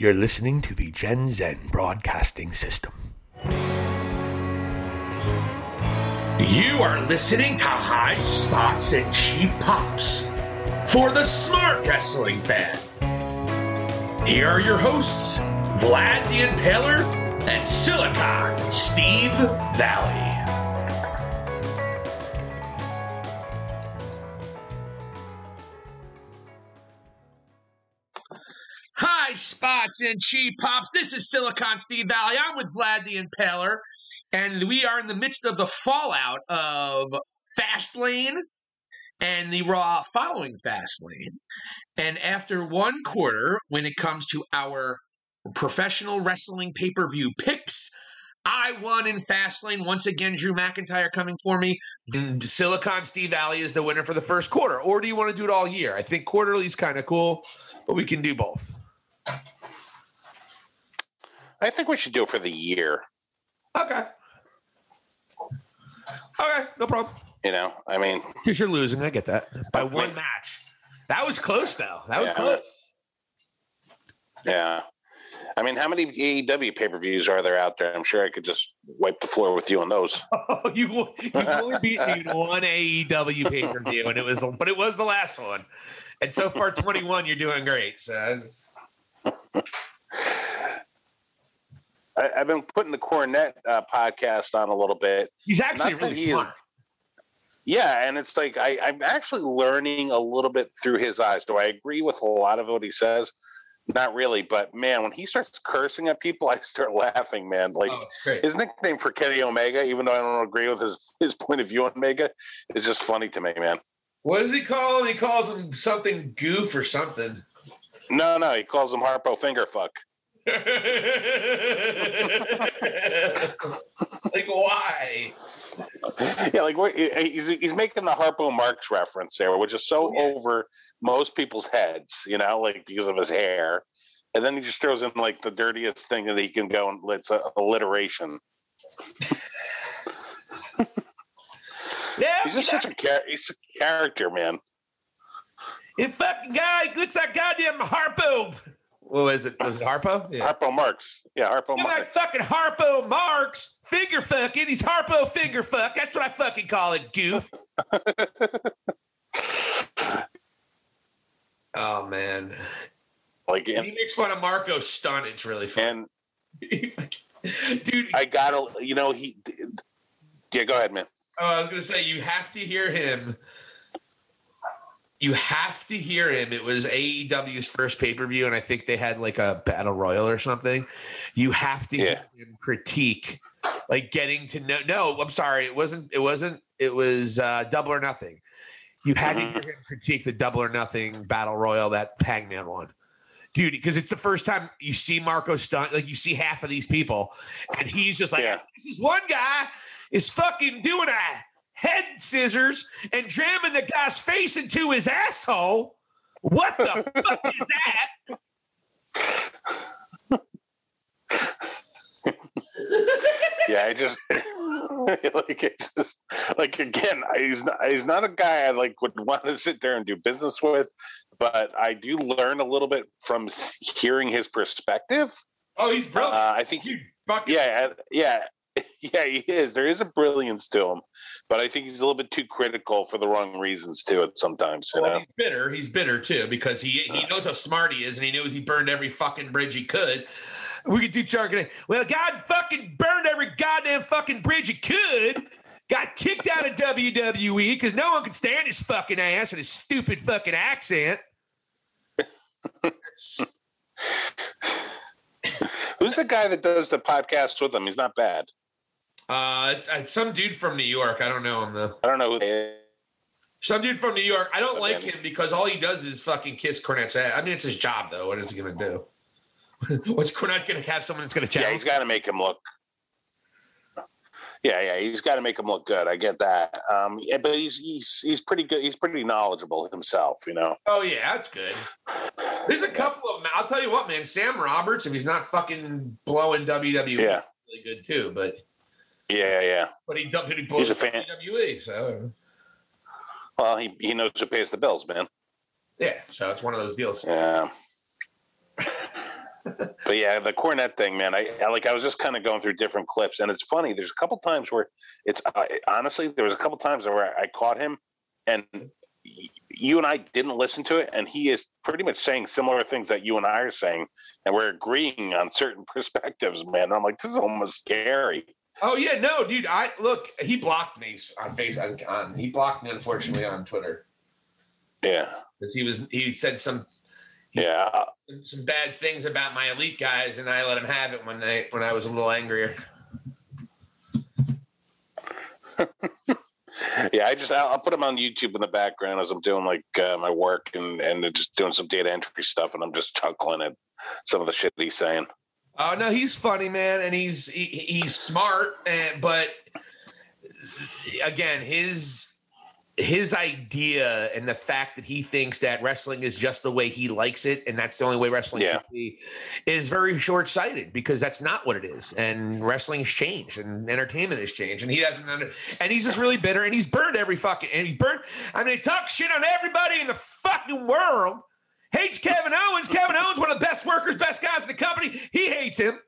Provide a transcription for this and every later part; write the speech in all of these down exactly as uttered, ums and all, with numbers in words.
You're listening to the Gen Zen Broadcasting System. You are listening to High Spots and Cheap Pops for the smart wrestling fan. Here are your hosts, Vlad the Impaler and Silicon Steve Valley. High Spots and Cheap Pops. This is Silicon Steve Valley. I'm with Vlad the Impaler, and we are in the midst of the fallout of Fastlane and the Raw following Fastlane. And after one quarter, when it comes to our professional wrestling pay-per-view picks, I won in Fastlane. Once again, Drew McIntyre coming for me. Silicon Steve Valley is the winner for the first quarter. Or do you want to do it all year? I think quarterly is kind of cool, but we can do both. I think we should do it for the year. Okay. Okay, no problem. You know, I mean, because you're losing, I get that. By I mean, one match. That was close, though. That was yeah. close. Yeah. I mean, how many A E W pay-per-views are there out there? I'm sure I could just wipe the floor with you on those. Oh, you you only beat me to one A E W pay-per-view, and it was, but it was the last one. And so far, twenty-one, you're doing great. So. I, I've been putting the Cornette uh, podcast on a little bit. He's actually Not really he smart. Is, yeah, and it's like I, I'm actually learning a little bit through his eyes. Do I agree with a lot of what he says? Not really, but man, when he starts cursing at people, I start laughing, man. Like oh, his nickname for Kenny Omega, even though I don't agree with his, his point of view on Omega, is just funny to me, man. What does he call him? He calls him something goof or something. No, no, he calls him Harpo Fingerfuck. Like, why? Yeah, like what, he's he's making the Harpo Marx reference there, which is so yeah. over most people's heads, you know, like because of his hair, and then he just throws in like the dirtiest thing that he can go, and it's a, alliteration. Yeah, he's just such a char- he's a character, man. It fucking guy looks like goddamn Harpo. What was it? Was it Harpo? Yeah. Harpo Marx. Yeah, Harpo Marx. You're like fucking Harpo Marx. Finger fucking. He's Harpo finger fuck. That's what I fucking call it, goof. Oh, man. Like, when he makes fun of Marco's stunt, it's really fun. And, dude. I gotta, you know, he. Yeah, go ahead, man. Oh, I was going to say, you have to hear him. You have to hear him. It was A E W's first pay-per-view, and I think they had like a battle royal or something. You have to yeah. hear him critique, like getting to know. No, I'm sorry. It wasn't. It wasn't. It was uh, Double or Nothing. You had mm-hmm. to hear him critique the Double or Nothing battle royal that Hangman won. Dude, because it's the first time you see Marco Stunt. Like, you see half of these people, and he's just like, yeah. this is one guy is fucking doing a head scissors and jamming the guy's face into his asshole. What the fuck is that? Yeah, I just like it's just like again, he's not, he's not a guy I like would want to sit there and do business with, but I do learn a little bit from hearing his perspective. Oh, he's brilliant. Uh, I think you fucking yeah, yeah. Yeah, he is. There is a brilliance to him, but I think he's a little bit too critical for the wrong reasons to it sometimes. You well, know, he's bitter. He's bitter too because he he knows how smart he is, and he knows he burned every fucking bridge he could. We could do jargon. Well, God fucking burned every goddamn fucking bridge he could. Got kicked out of W W E because no one could stand his fucking ass and his stupid fucking accent. Who's the guy that does the podcast with him? He's not bad. Uh, it's, it's some dude from New York. I don't know him though. I don't know who he is. Some dude from New York. I don't oh, like man. him because all he does is fucking kiss Cornette's ass. I mean, it's his job though. What is he gonna do? What's Cornette gonna have? Someone that's gonna challenge? Yeah, he's got to make him look. Yeah, yeah, he's got to make him look good. I get that. Um, yeah, but he's he's he's pretty good. He's pretty knowledgeable himself, you know. Oh yeah, that's good. There's a couple of them. I'll tell you what, man. Sam Roberts, if he's not fucking blowing W W E, yeah. really good too. But. Yeah, yeah. But he dumped it. He he's a fan. W W E, so. Well, he, he knows who pays the bills, man. Yeah, so it's one of those deals. Yeah. But yeah, the Cornette thing, man, I, I like I was just kind of going through different clips, and it's funny. There's a couple times where it's I, honestly, there was a couple times where I, I caught him, and you and I didn't listen to it, and he is pretty much saying similar things that you and I are saying, and we're agreeing on certain perspectives, man. And I'm like, this is almost scary. Oh yeah, no, dude. I look. He blocked me on Facebook. On, on he blocked me, unfortunately, on Twitter. Yeah, because he was he said some he yeah said some bad things about my elite guys, and I let him have it when they when I was a little angrier. Yeah, I just I'll, I'll put him on YouTube in the background as I'm doing like uh, my work and and just doing some data entry stuff, and I'm just chuckling at some of the shit he's saying. Oh no, he's funny, man, and he's he, he's smart, and, but again, his his idea and the fact that he thinks that wrestling is just the way he likes it, and that's the only way wrestling yeah. should be, is very short sighted because that's not what it is. And wrestling's changed, and entertainment has changed, and he doesn't under, and he's just really bitter, and he's burned every fucking and he's burned. I mean, he talks shit on everybody in the fucking world. Hates Kevin Owens. Kevin Owens, one of the best workers, best guys in the company. He hates him.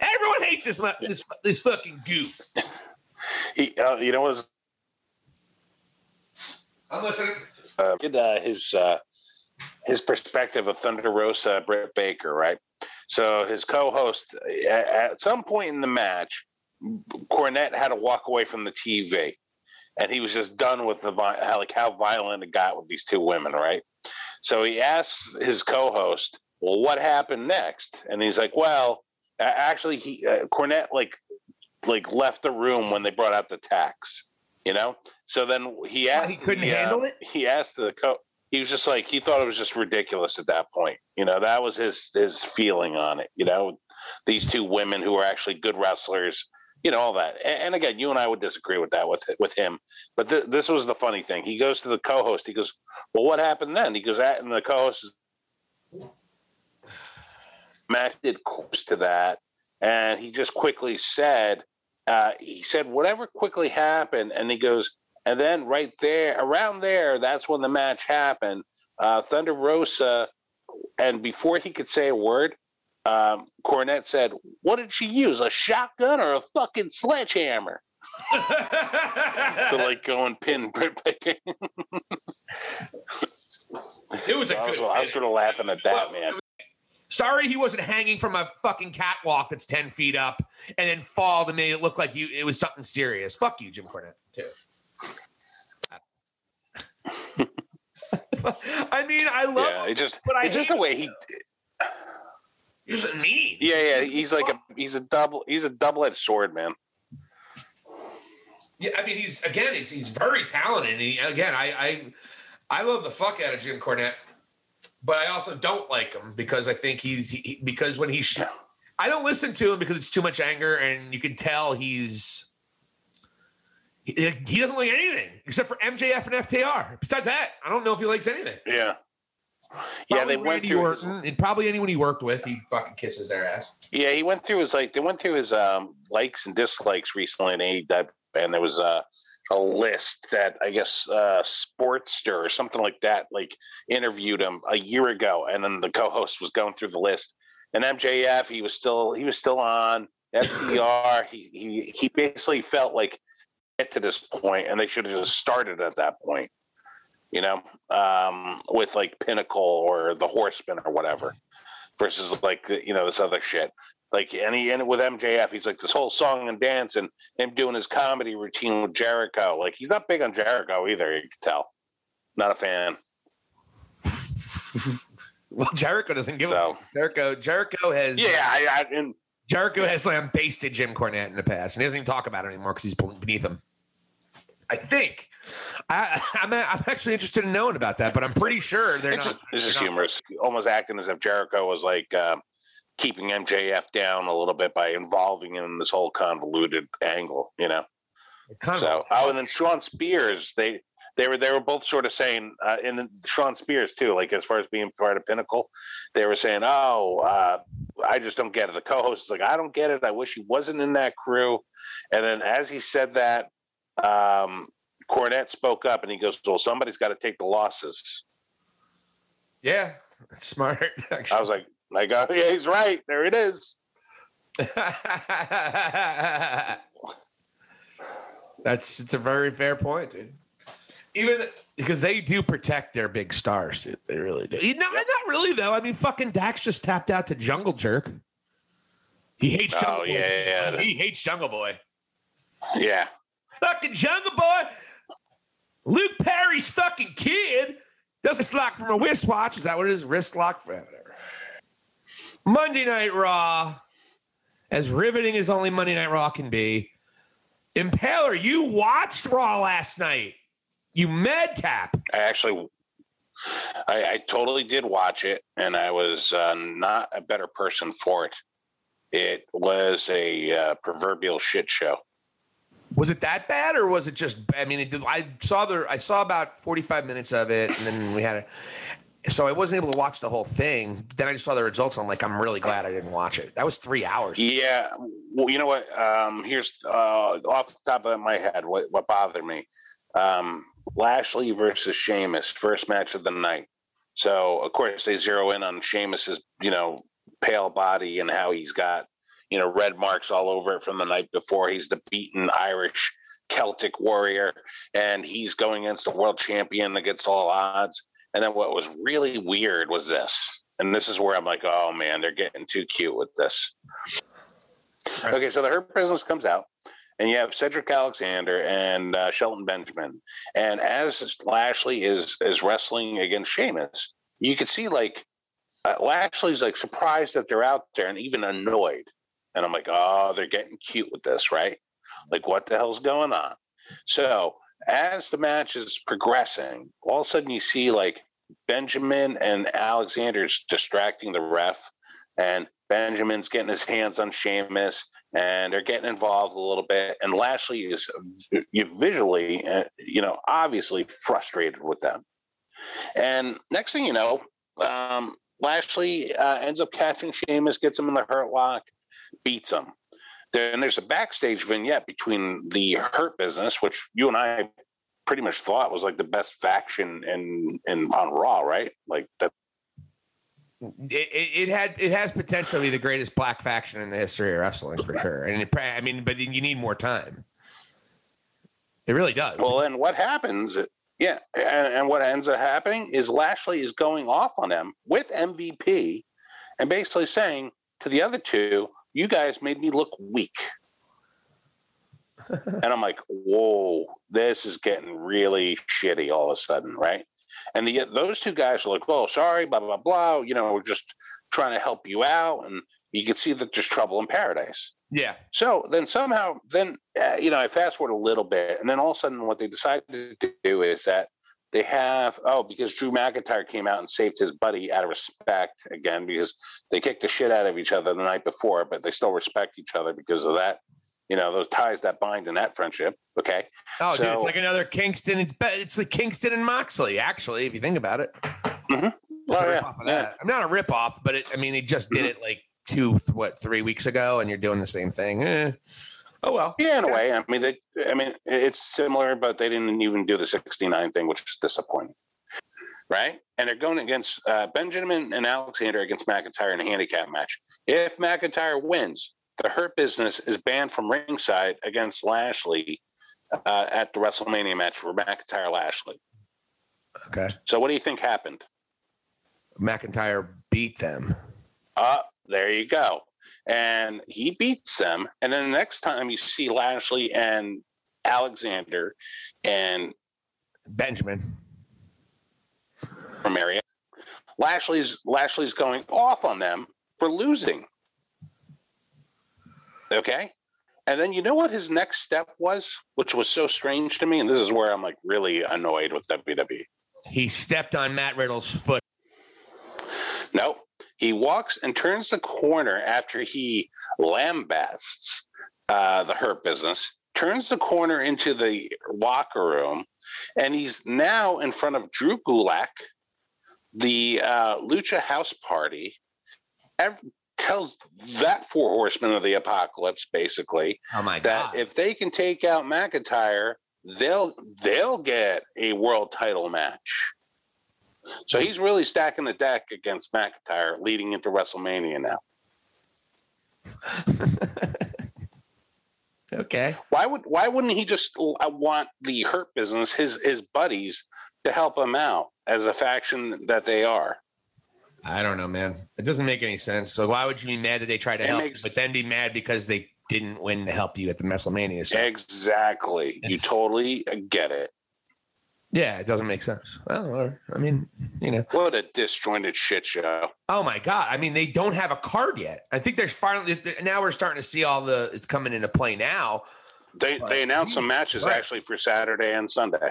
Everyone hates this this, this fucking goof. He, uh, you know, was I'm listening. Uh, did uh, his uh, his perspective of Thunder Rosa, Britt Baker, right? So his co-host at some point in the match, Cornette had to walk away from the T V, and he was just done with the how, like how violent it got with these two women, right? So he asks his co-host, well, what happened next? And he's like, well, actually, he uh, Cornette, like, like left the room when they brought out the tax, you know? So then he asked... Well, he couldn't the, handle uh, it? He asked the co... He was just like, he thought it was just ridiculous at that point. You know, that was his his feeling on it, you know? These two women who are actually good wrestlers, you know, all that. And, and again, you and I would disagree with that with with him. But th- this was the funny thing. He goes to the co-host. He goes, well, what happened then? He goes, and the co-host is... Matt did close to that. And he just quickly said, uh, he said, whatever quickly happened. And he goes, and then right there, around there, that's when the match happened. Uh, Thunder Rosa, and before he could say a word, Um, Cornette said, what did she use, a shotgun or a fucking sledgehammer? To like go and pin Britt Baker. It was so a I was, good I was sort of laughing at that, well, man. Sorry he wasn't hanging from a fucking catwalk that's ten feet up and then fall to make it look like you. It was something serious. Fuck you, Jim Cornette. Yeah. I mean, I love yeah, it. Just, but I it's just the way he... He doesn't mean. Yeah, yeah. He's like a he's a double he's a double-edged sword, man. Yeah, I mean he's again it's, he's very talented. And he, again, I, I I love the fuck out of Jim Cornette, but I also don't like him because I think he's he, because when he's I don't listen to him because it's too much anger, and you can tell he's he, he doesn't like anything except for M J F and F T R. Besides that, I don't know if he likes anything. Yeah. Probably yeah, they Randy went through Orton, his, and probably anyone he worked with, he fucking kisses their ass. Yeah, he went through his like they went through his um, likes and dislikes recently in A E W, and there was a a list that I guess uh, Sportster or something like that like interviewed him a year ago, and then the co-host was going through the list, and M J F he was still he was still on F T R. he he he basically felt like get to this point, and they should have just started at that point. You know, um, with like Pinnacle or the Horseman or whatever, versus like the, you know this other shit. Like any and with M J F, he's like this whole song and dance and him doing his comedy routine with Jericho. Like he's not big on Jericho either. You can tell, not a fan. Well, Jericho doesn't give so, a Jericho. Jericho has yeah. I, I, and, Jericho yeah. has lambasted Jim Cornette in the past, and he doesn't even talk about it anymore because he's beneath him. I think. I, I'm, I'm actually interested in knowing about that, but I'm pretty sure they're it's not. This is humorous, almost acting as if Jericho was like uh, keeping M J F down a little bit by involving him in this whole convoluted angle, you know. So, oh, and then Sean Spears, they they were they were both sort of saying, uh, and then Sean Spears too, like as far as being part of Pinnacle, they were saying, "Oh, uh, I just don't get it." The co-host is like, "I don't get it. I wish he wasn't in that crew." And then as he said that. Um, Cornette spoke up and he goes, well, somebody's got to take the losses. Yeah, smart. Actually. I was like, Like, uh, yeah, he's right. There it is. That's it's a very fair point, dude. Even because they do protect their big stars, dude. They really do. You know, yep. Not really though. I mean, fucking Dax just tapped out to Jungle Jerk. He hates oh, Jungle Boy. Yeah, yeah. He hates Jungle Boy. Yeah. Fucking Jungle Boy. Luke Perry's fucking kid doesn't lock from a wrist watch. Is that what it is? Wrist lock forever. Monday Night Raw, as riveting as only Monday Night Raw can be. Impaler, you watched Raw last night. You medcap. I actually, I, I totally did watch it, and I was uh, not a better person for it. It was a uh, proverbial shit show. Was it that bad, or was it just? I mean, it did, I saw the I saw about forty-five minutes of it, and then we had a. So I wasn't able to watch the whole thing. Then I just saw the results. And I'm like, I'm really glad I didn't watch it. That was three hours. Yeah. Well, you know what? Um, here's uh, off the top of my head what, what bothered me: um, Lashley versus Sheamus, first match of the night. So of course they zero in on Sheamus's, you know, pale body and how he's got, you know, red marks all over it from the night before. He's the beaten Irish Celtic warrior, and he's going against a world champion against all odds. And then what was really weird was this. And this is where I'm like, oh, man, they're getting too cute with this. Okay, so the Hurt Business comes out, and you have Cedric Alexander and uh, Shelton Benjamin. And as Lashley is is wrestling against Sheamus, you could see, like, uh, Lashley's, like, surprised that they're out there and even annoyed. And I'm like, oh, they're getting cute with this, right? Like, what the hell's going on? So as the match is progressing, all of a sudden you see, like, Benjamin and Alexander's distracting the ref, and Benjamin's getting his hands on Sheamus, and they're getting involved a little bit. And Lashley is you visually, you know, obviously frustrated with them. And next thing you know, um, Lashley uh, ends up catching Sheamus, gets him in the Hurt Lock, beats him. Then there's a backstage vignette between the Hurt Business, which you and I pretty much thought was like the best faction in, in on Raw, right? Like that. It, it had it has potentially the greatest black faction in the history of wrestling for sure. And it, I mean, but you need more time. It really does. Well, and what happens? Yeah, and, and what ends up happening is Lashley is going off on him with M V P, and basically saying to the other two, you guys made me look weak. And I'm like, whoa, this is getting really shitty all of a sudden, right? And the, those two guys are like, oh, sorry, blah, blah, blah. You know, we're just trying to help you out. And you can see that there's trouble in paradise. Yeah. So then somehow, then, uh, you know, I fast forward a little bit. And then all of a sudden what they decided to do is that they have, oh, because Drew McIntyre came out and saved his buddy out of respect again, because they kicked the shit out of each other the night before, but they still respect each other because of that, you know, those ties that bind in that friendship. Okay. Oh, so, dude, it's like another Kingston. It's it's like Kingston and Moxley, actually, if you think about it. Mm-hmm. Oh, yeah, of yeah. I'm not a ripoff, but it, I mean, they just did mm-hmm. it like two, what, three weeks ago, and you're doing the same thing. Eh. Oh, well. Yeah, in a way. I mean, they, I mean, it's similar, but they didn't even do the sixty-nine thing, which is disappointing. Right? And they're going against uh, Benjamin and Alexander against McIntyre in a handicap match. If McIntyre wins, the Hurt Business is banned from ringside against Lashley uh, at the WrestleMania match for McIntyre-Lashley. Okay. So what do you think happened? McIntyre beat them. Uh, there you go. And he beats them. And then the next time you see Lashley and Alexander and Benjamin from area, Lashley's Lashley's going off on them for losing. Okay. And then you know what his next step was, which was so strange to me. And this is where I'm like really annoyed with W W E. He stepped on Matt Riddle's foot. Nope. He walks and turns the corner after he lambasts uh, the Hurt Business, turns the corner into the locker room, and he's now in front of Drew Gulak, the uh, Lucha House Party, ev- tells that four horsemen of the apocalypse, basically, oh my God, that if they can take out McIntyre, they'll they'll get a world title match. So he's really stacking the deck against McIntyre leading into WrestleMania now. Okay. Why would why wouldn't he just want the Hurt Business, his his buddies, to help him out as a faction that they are? I don't know, man. It doesn't make any sense. So why would you be mad that they tried to it help, makes, you, but then be mad because they didn't win to help you at the WrestleMania? So exactly. It's, you totally get it. Yeah, it doesn't make sense. Well, I mean, you know, what a disjointed shit show. Oh my God! I mean, they don't have a card yet. I think there's finally now we're starting to see all the it's coming into play now. They but, they announced some matches right. actually for Saturday and Sunday.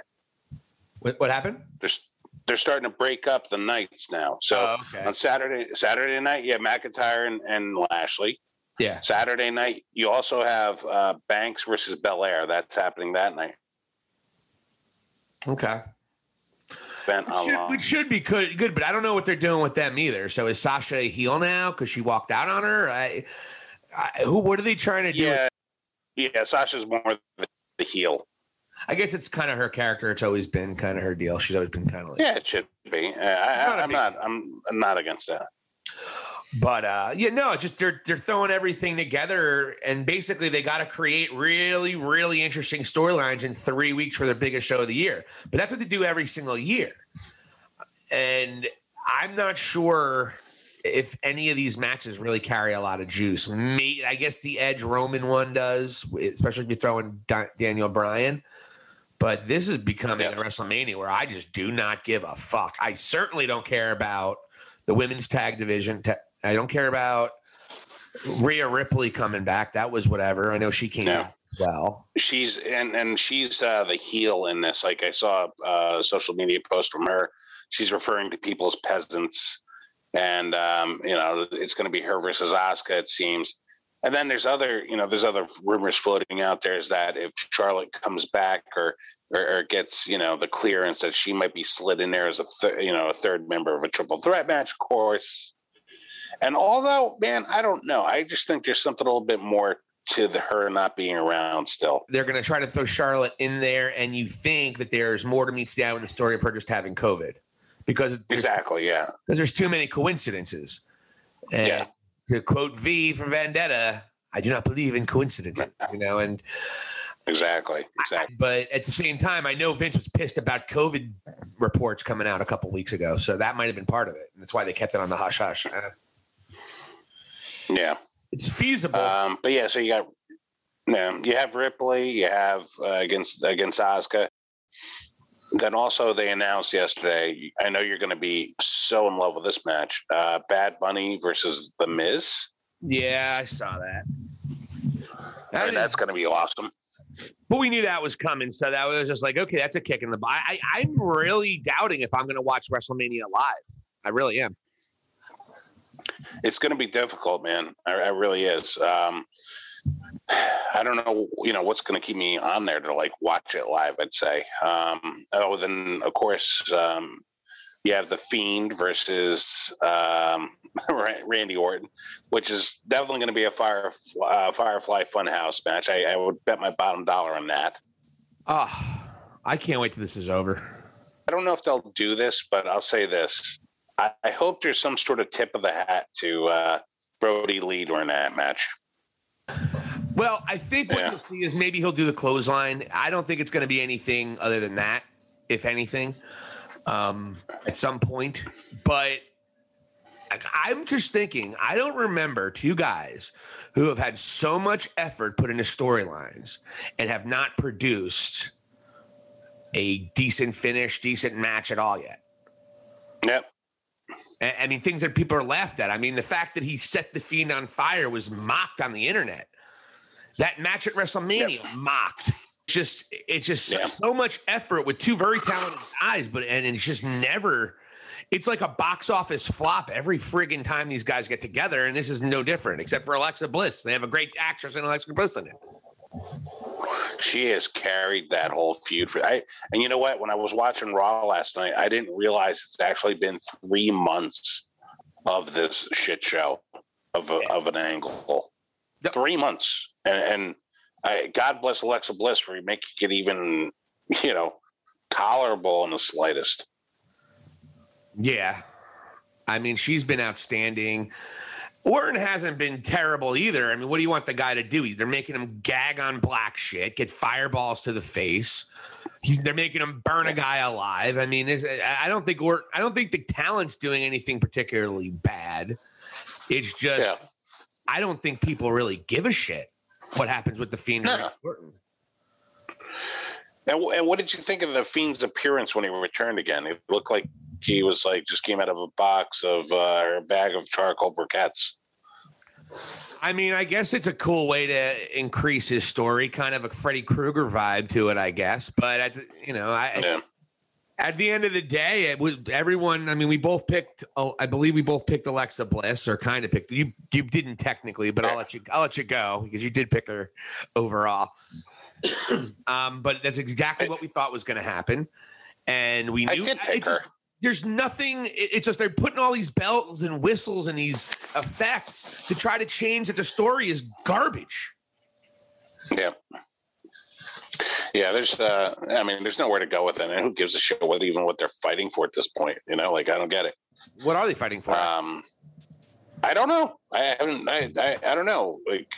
What, what happened? There's. They're starting to break up the nights now. So oh, okay. on Saturday, Saturday night, you have McIntyre and, and Lashley. Yeah. Saturday night, you also have uh, Banks versus Belair. That's happening that night. Okay. Which should, which should be good, good, but I don't know what they're doing with them either. So is Sasha a heel now because she walked out on her? I, I, who? What are they trying to do? Yeah, with- yeah Sasha's more the heel. I guess it's kind of her character. It's always been kind of her deal. She's always been kind of like, yeah, it should be. Uh, I, I'm not, I'm, I'm not against that. But uh, yeah, no, just they're they're throwing everything together, and basically they got to create really, really interesting storylines in three weeks for their biggest show of the year. But that's what they do every single year, and I'm not sure if any of these matches really carry a lot of juice. Me, I guess the Edge Roman one does, especially if you throw in da- Daniel Bryan. But this is becoming yeah. a WrestleMania where I just do not give a fuck. I certainly don't care about the women's tag division. I don't care about Rhea Ripley coming back. That was whatever. I know she came yeah. out well. She's and and she's uh, the heel in this. Like I saw a social media post from her. She's referring to people as peasants. And, um, you know, it's going to be her versus Asuka, it seems. And then there's other, you know, there's other rumors floating out there is that if Charlotte comes back or, or, or gets, you know, the clearance that she might be slid in there as a, th- you know, a third member of a triple threat match, of course. And although, man, I don't know. I just think there's something a little bit more to the, her not being around still. They're going to try to throw Charlotte in there. And you think that there's more to meet the eye in the story of her just having COVID. Because exactly, yeah. Because there's too many coincidences. And yeah. to quote V from Vendetta, I do not believe in coincidences. You know, and exactly, exactly. But at the same time, I know Vince was pissed about COVID reports coming out a couple weeks ago, so that might have been part of it, and that's why they kept it on the hush hush. Yeah, it's feasible. Um, but yeah, so you got yeah, you have Ripley, you have uh, against against Asuka. Then also they announced yesterday, I know you're going to be so in love with this match, uh, Bad Bunny versus The Miz. Yeah, I saw that. that and is, that's going to be awesome. But we knew that was coming, so that was just like, okay, that's a kick in the butt. I, I'm really doubting if I'm going to watch WrestleMania live. I really am. It's going to be difficult, man. I, I really is. Um, I don't know, you know, what's going to keep me on there to like watch it live, I'd say. Um, oh, then, of course, um, you have The Fiend versus um, Randy Orton, which is definitely going to be a fire, uh, Firefly Funhouse match. I, I would bet my bottom dollar on that. Oh, I can't wait till this is over. I don't know if they'll do this, but I'll say this. I, I hope there's some sort of tip of the hat to uh, Brody Lee during that match. Well, I think what yeah. you'll see is maybe he'll do the clothesline. I don't think it's going to be anything other than that, if anything, um, at some point. But I'm just thinking, I don't remember two guys who have had so much effort put into storylines and have not produced a decent finish, decent match at all yet. Yep. I mean, things that people are laughed at. I mean, the fact that he set The Fiend on fire was mocked on the internet. That match at WrestleMania yep. mocked. Just it's just yep. so, so much effort with two very talented guys, but and it's just never. It's like a box office flop every friggin' time these guys get together, and this is no different, except for Alexa Bliss. They have a great actress in Alexa Bliss in it. She has carried that whole feud for I and you know what, when I was watching Raw last night, I didn't realize it's actually been three months of this shit show of a, of an angle. Yep. Three months, and, and I, God bless Alexa Bliss for making it even you know tolerable in the slightest. Yeah. I mean, she's been outstanding. Orton hasn't been terrible either. I mean, what do you want the guy to do? They're making him gag on black shit, get fireballs to the face. He's, they're making him burn a guy alive. I mean, I don't think Orton, I don't think the talent's doing anything particularly bad. It's just, yeah. I don't think people really give a shit what happens with the Fiend no. and Orton. And, and what did you think of the Fiend's appearance when he returned again? It looked like he was like just came out of a box of uh, or a bag of charcoal briquettes. I mean, I guess it's a cool way to increase his story, kind of a Freddy Krueger vibe to it, I guess. But at the, you know, I yeah. at the end of the day, it was everyone. I mean, we both picked. Oh, I believe we both picked Alexa Bliss, or kind of picked. You you didn't technically, but yeah. I'll let you. I'll let you go because you did pick her overall. um, but that's exactly what we thought was going to happen, and we knew. I did pick her. There's nothing. It's just they're putting all these bells and whistles and these effects to try to change that the story is garbage. Yeah. Yeah, there's, uh, I mean, there's nowhere to go with it. And who gives a shit what, even what they're fighting for at this point? You know, like, I don't get it. What are they fighting for? Um, I don't know. I haven't, I, I, I don't know. Like,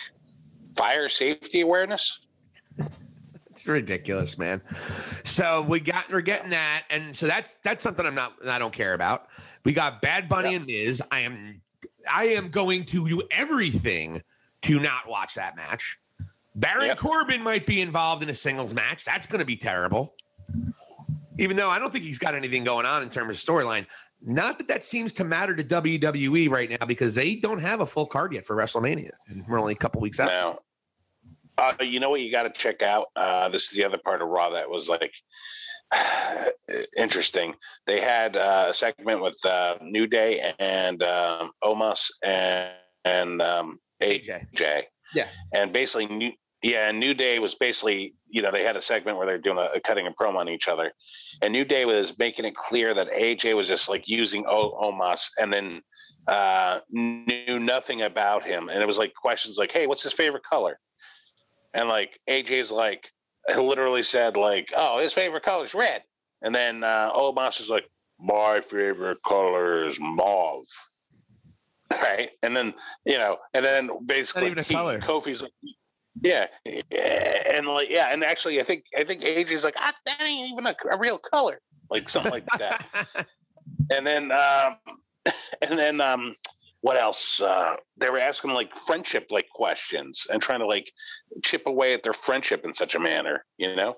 fire safety awareness? It's ridiculous, man. So we got we're getting that, and so that's that's something I'm not I don't care about. We got Bad Bunny yeah. and Miz. I am I am going to do everything to not watch that match. Baron yep. Corbin might be involved in a singles match. That's going to be terrible. Even though I don't think he's got anything going on in terms of storyline. Not that that seems to matter to W W E right now because they don't have a full card yet for WrestleMania, and we're only a couple weeks out. Now, Uh, you know what you got to check out? Uh, this is the other part of Raw that was, like, interesting. They had uh, a segment with uh, New Day and um, Omos and, and um, A J. Yeah. And basically, New, yeah, New Day was basically, you know, they had a segment where they're doing a, a cutting a promo on each other. And New Day was making it clear that A J was just, like, using o- Omos and then uh, knew nothing about him. And it was, like, questions like, hey, what's his favorite color? And, like, A J's, like, literally said, like, oh, his favorite color is red. And then uh, Omos is like, my favorite color is mauve. Right? And then, you know, and then basically he, Kofi's like, yeah. And, like, yeah, and actually I think I think A J's like, ah, that ain't even a, a real color. Like, something like that. And then, um, and then, um. What else? Uh, they were asking, like, friendship-like questions and trying to, like, chip away at their friendship in such a manner, you know?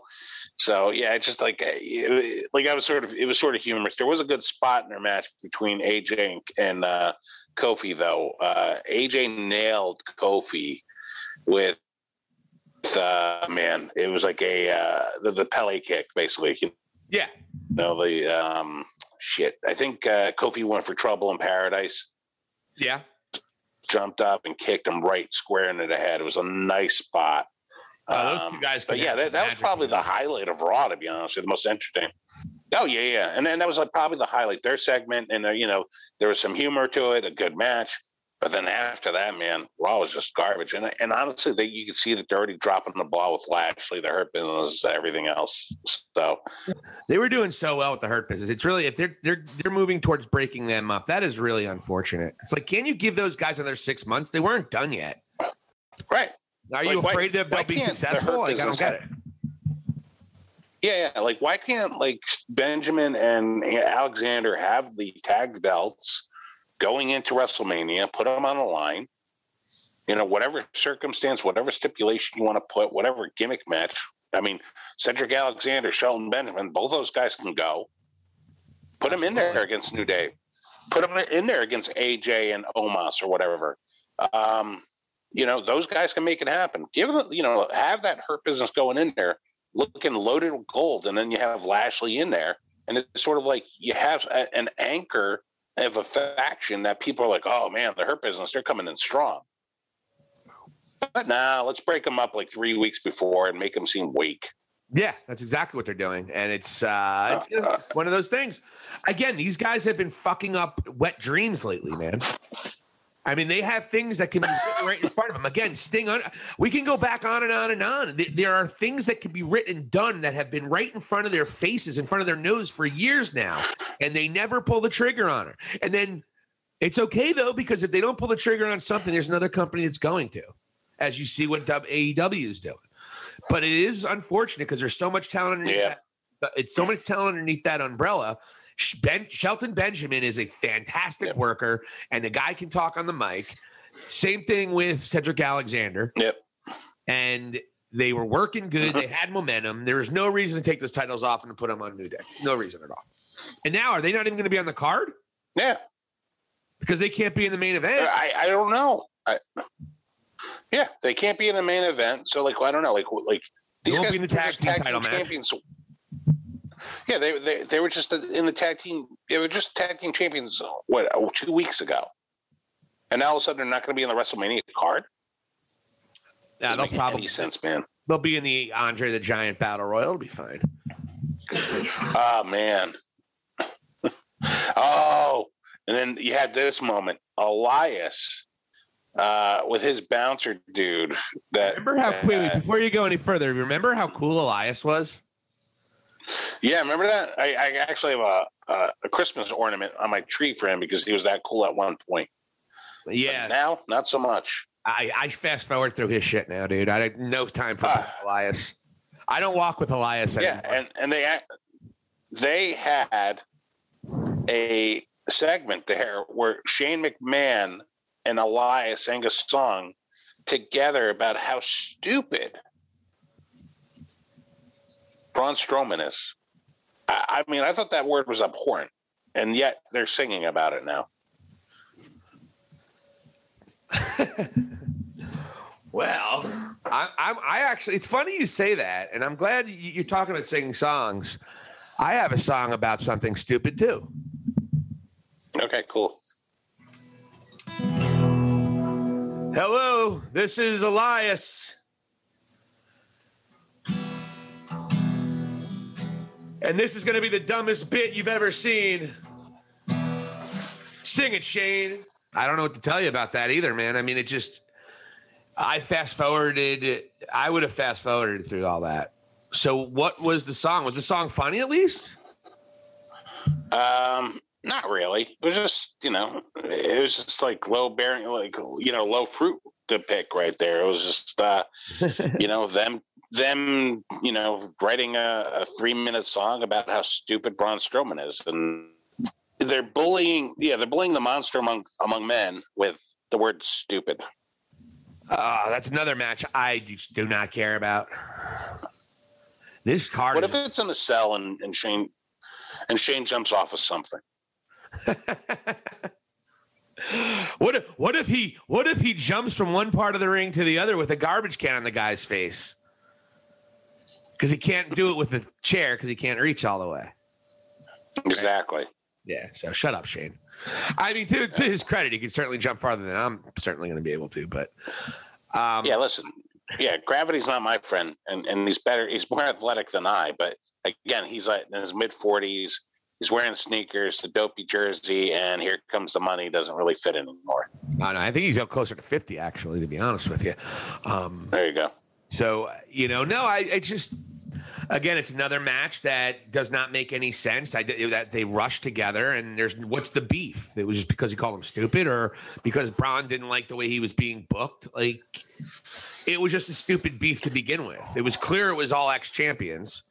So, yeah, it's just, like, it, like I was sort of – it was sort of humorous. There was a good spot in their match between A J and, and uh, Kofi, though. Uh, A J nailed Kofi with, uh, man, it was like a uh, – the, the Pele kick, basically. Yeah. You know, the um, – shit. I think uh, Kofi went for Trouble in Paradise. Yeah. Jumped up and kicked him right square into the head. It was a nice spot. Uh, those two guys. Um, but yeah, that, that was probably the highlight of Raw, to be honest with you, the most entertaining. Oh, yeah, yeah. And then that was like probably the highlight, their segment. And, uh, you know, there was some humor to it, a good match. But then after that, man, Raw was just garbage. And and honestly, they, you could see that they're already dropping the ball with Lashley, the Hurt Business, everything else. So they were doing so well with the Hurt Business. It's really if they're they're they're moving towards breaking them up, that is really unfortunate. It's like, can you give those guys another six months? They weren't done yet, right? Are like, you afraid why, that they'll be successful? The like, I don't get it. Yeah, yeah, like why can't like Benjamin and Alexander have the tag belts? Going into WrestleMania, put them on a line, you know, whatever circumstance, whatever stipulation you want to put, whatever gimmick match. I mean, Cedric Alexander, Shelton Benjamin, both those guys can go. Put them in there against New Day. Put them in there against A J and Omos or whatever. Um, you know, those guys can make it happen. Give them, you know, have that Hurt Business going in there, looking loaded with gold, and then you have Lashley in there, and it's sort of like you have a, an anchor of a faction that people are like, oh man, the Hurt Business, they're coming in strong. But nah, let's break them up like three weeks before and make them seem weak. Yeah, that's exactly what they're doing. And it's uh, uh, one of those things. Again, these guys have been fucking up wet dreams lately, man. I mean, they have things that can be written right in front of them. Again, Sting, on, we can go back on and on and on. There are things that can be written and done that have been right in front of their faces, in front of their nose for years now, and they never pull the trigger on her. And then it's okay, though, because if they don't pull the trigger on something, there's another company that's going to, as you see what A E W is doing. But it is unfortunate because there's so much talent underneath yeah. that. It's so much talent underneath that umbrella. Ben, Shelton Benjamin is a fantastic yep. worker, and the guy can talk on the mic. Same thing with Cedric Alexander. Yep. And they were working good. They had momentum. There was no reason to take those titles off and put them on New Day. No reason at all. And now, are they not even going to be on the card? Yeah. Because they can't be in the main event. I, I don't know. I, yeah, they can't be in the main event. So, like, I don't know. Like, like these guys were just tag team champions. Yeah, they, they they were just in the tag team. They were just tag team champions, what, two weeks ago. And now all of a sudden they're not going to be in the WrestleMania card? Yeah, Doesn't they'll make probably any sense, man. They'll be in the Andre the Giant Battle Royal. It'll be fine. Oh, man. Oh, and then you had this moment. Elias uh, with his bouncer dude. That remember how uh, wait, before you go any further, remember how cool Elias was? Yeah, remember that? I, I actually have a, a a Christmas ornament on my tree for him because he was that cool at one point. Yeah. But now, not so much. I, I fast forward through his shit now, dude. I had no time for uh, Elias. I don't walk with Elias anymore. Yeah, and, and they they had a segment there where Shane McMahon and Elias sang a song together about how stupid Braun Strowman is. I, I mean, I thought that word was abhorrent, and yet they're singing about it now. Well, I, I'm. I actually, it's funny you say that, and I'm glad you're talking about singing songs. I have a song about something stupid too. Okay, cool. Hello, this is Elias. And this is going to be the dumbest bit you've ever seen. Sing it, Shane. I don't know what to tell you about that either, man. I mean, it just, I fast forwarded. I would have fast forwarded through all that. So what was the song? Was the song funny at least? Um, not really. It was just, you know, it was just like low bearing, like, you know, low fruit to pick right there. It was just, uh, you know, them. Them, you know, writing a, a three-minute song about how stupid Braun Strowman is, and they're bullying. Yeah, they're bullying the monster among among men with the word "stupid." Ah, uh, that's another match I just do not care about. This card. What is- if it's in a cell and, and Shane and Shane jumps off of something? What if, what if he what if he jumps from one part of the ring to the other with a garbage can on the guy's face? Because he can't do it with a chair because he can't reach all the way. Exactly. Right? Yeah. So shut up, Shane. I mean, to, to his credit, he could certainly jump farther than I'm certainly going to be able to. But um, yeah, listen. Yeah, gravity's not my friend, and and he's better. He's more athletic than I. But again, he's like in his mid forties. He's wearing sneakers, the dopey jersey, and Here Comes the Money doesn't really fit anymore. No, no, I think he's up closer to fifty, actually. To be honest with you. Um, there you go. So you know, no, I it just. Again, it's another match that does not make any sense. I did, that they rushed together, and there's what's the beef? It was just because he called him stupid, or because Braun didn't like the way he was being booked. Like, it was just a stupid beef to begin with. It was clear it was all ex-champions,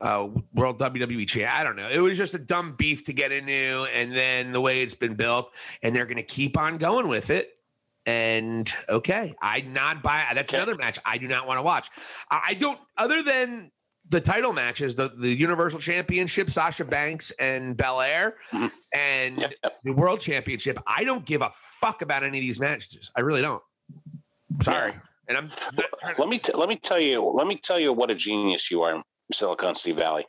uh, World W W E champ. I don't know. It was just a dumb beef to get into, and then the way it's been built, and they're going to keep on going with it. And okay, I not buy. That's another match I do not want to watch. I don't. Other than the title matches, the, the Universal Championship, Sasha Banks and Belair, mm-hmm. and yep. the World Championship, I don't give a fuck about any of these matches. I really don't. Sorry. Yeah. And I'm. Not let me t- let me tell you. Let me tell you what a genius you are, Silicon Steve Valley.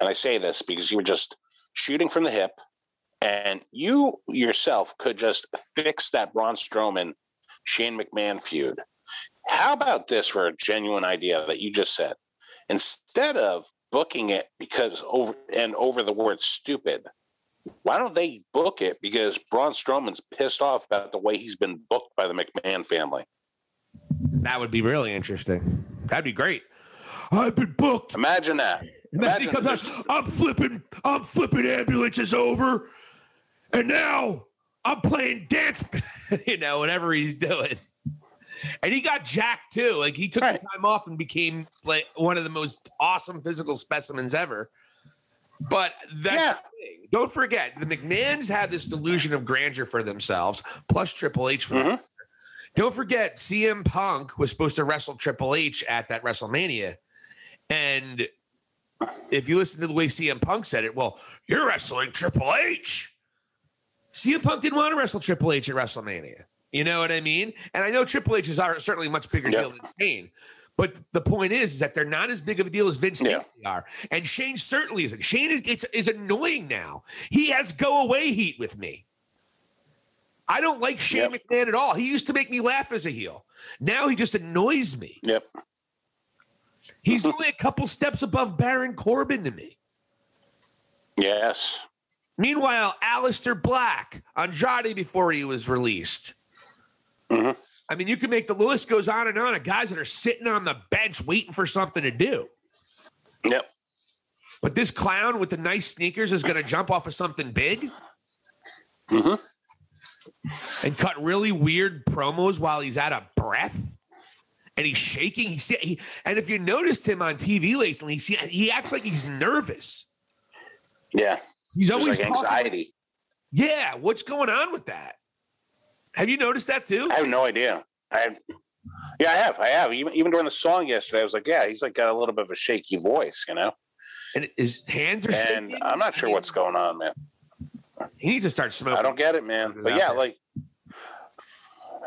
And I say this because you were just shooting from the hip. And you yourself could just fix that Braun Strowman, Shane McMahon feud. How about this for a genuine idea that you just said? Instead of booking it because over and over the word stupid, why don't they book it? Because Braun Strowman's pissed off about the way he's been booked by the McMahon family. That would be really interesting. That'd be great. I've been booked. Imagine that. Imagine comes out, I'm flipping, I'm flipping ambulances over, and now I'm playing dance, you know, whatever he's doing. And he got jacked too. Like he took right. the time off and became like one of the most awesome physical specimens ever. But that's yeah. the thing. Don't forget, the McMahons had this delusion of grandeur for themselves, plus Triple H for mm-hmm. them. Don't forget, C M Punk was supposed to wrestle Triple H at that WrestleMania. And if you listen to the way C M Punk said it, well, you're wrestling Triple H. C M Punk didn't want to wrestle Triple H at WrestleMania. You know what I mean? And I know Triple H is certainly a much bigger yeah. deal than Shane. But the point is, is that they're not as big of a deal as Vince yeah. thinks they are. And Shane certainly isn't. Shane is, it's, is annoying now. He has go away heat with me. I don't like Shane yep. McMahon at all. He used to make me laugh as a heel. Now he just annoys me. Yep. He's only a couple steps above Baron Corbin to me. Yes. Meanwhile, Aleister Black, Andrade before he was released. Mm-hmm. I mean, you can make the list goes on and on of guys that are sitting on the bench waiting for something to do. Yep. But this clown with the nice sneakers is going to jump off of something big. Mm-hmm. And cut really weird promos while he's out of breath, and he's shaking. He, see, he and if you noticed him on T V lately, he see, he acts like he's nervous. Yeah, he's always like anxiety. Talking. Yeah, what's going on with that? Have you noticed that too? I have no idea. I yeah, I have. I have. Even, even during the song yesterday, I was like, yeah, he's like got a little bit of a shaky voice, you know. And his hands are shaking. And I'm not sure what's going on, man. He needs to start smoking. I don't get it, man. But yeah, there. like,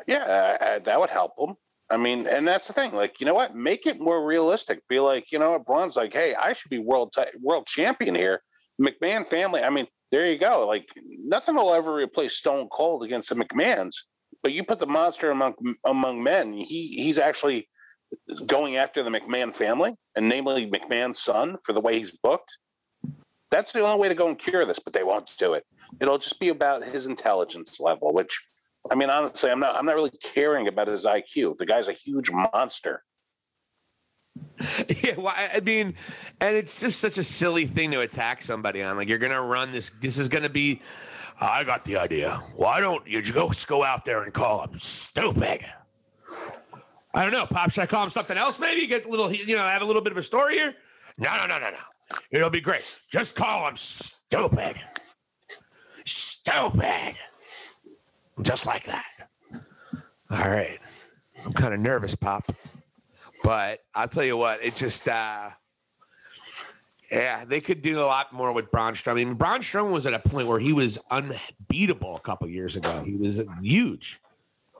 yeah, I, I, that would help him. I mean, and that's the thing. Like, you know what? Make it more realistic. Be like, you know, Braun's like, hey, I should be world t- world champion here. McMahon family. I mean, there you go. Like, nothing will ever replace Stone Cold against the McMahons. But you put the monster among among men. He he's actually going after the McMahon family, and namely McMahon's son, for the way he's booked. That's the only way to go and cure this, but they won't do it. It'll just be about his intelligence level, which, I mean, honestly, I'm not I'm not really caring about his I Q. The guy's a huge monster. Yeah, well, I mean, and it's just such a silly thing to attack somebody on. Like, you're going to run this. This is going to be, I got the idea. Why don't you just go out there and call him stupid? I don't know, Pop. Should I call him something else maybe? Get a little, you know, have a little bit of a story here? No, no, no, no, no. It'll be great. Just call him stupid. Stupid. Just like that. All right. I'm kind of nervous, Pop. But I'll tell you what, it's just, uh, yeah, they could do a lot more with Braun Strowman. I mean, Braun Strowman was at a point where he was unbeatable a couple years ago. He was huge.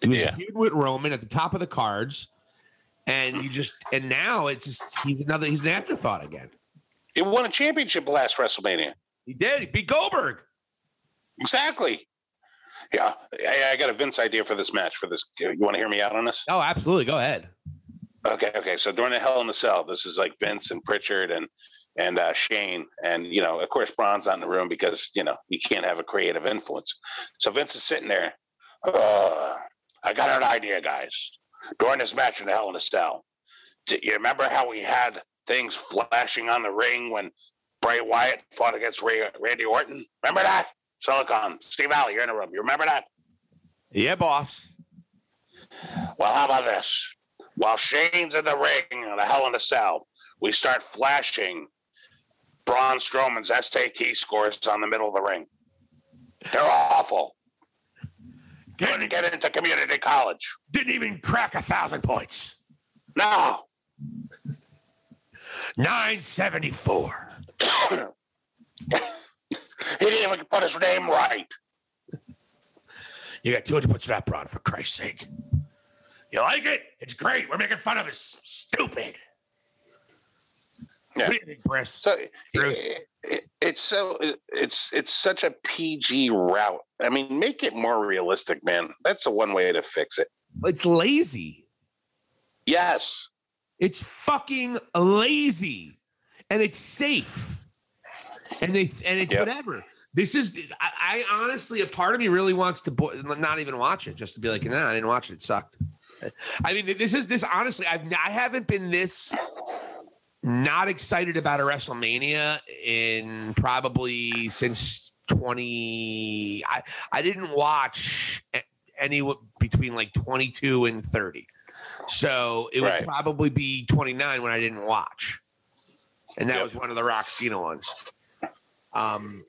He was yeah. huge with Roman at the top of the cards. And you just, and now it's just, he's another, he's an afterthought again. He won a championship last WrestleMania. He did. He beat Goldberg. Exactly. Yeah. I, I got a Vince idea for this match. For this, you want to hear me out on this? Oh, absolutely. Go ahead. Okay. Okay. So during the Hell in a Cell, this is like Vince and Pritchard and and uh, Shane, and you know, of course, Braun's on the room because you know you can't have a creative influence. So Vince is sitting there. Uh, I got an idea, guys. During this match in the Hell in a Cell, do you remember how we had things flashing on the ring when Bray Wyatt fought against Ray, Randy Orton? Remember that? Silicon, Steve Valley, you're in the room. You remember that? Yeah, boss. Well, how about this? While Shane's in the ring in a Hell in a Cell, we start flashing Braun Strowman's S A T scores on the middle of the ring. They're awful. Couldn't get into community college. Didn't even crack a thousand points. No. nine seventy-four He didn't even put his name right. You got two hundred points for that, Braun, for Christ's sake. You like it? It's great. We're making fun of it. Stupid. Yeah. What do you think, Bruce? So, Bruce? It, it, it's so it, it's it's such a P G route. I mean, make it more realistic, man. That's the one way to fix it. It's lazy. Yes. It's fucking lazy, and it's safe, and they and it's yep. whatever. This is, I, I honestly, a part of me really wants to bo- not even watch it, just to be like, nah, I didn't watch it. It sucked. I mean, this is this, honestly, I've, I haven't been this not excited about a WrestleMania in probably since twenty. I, I didn't watch any between like twenty-two and thirty. So it right. would probably be twenty-nine when I didn't watch. And that yep. was one of the Rock Cena ones. Um,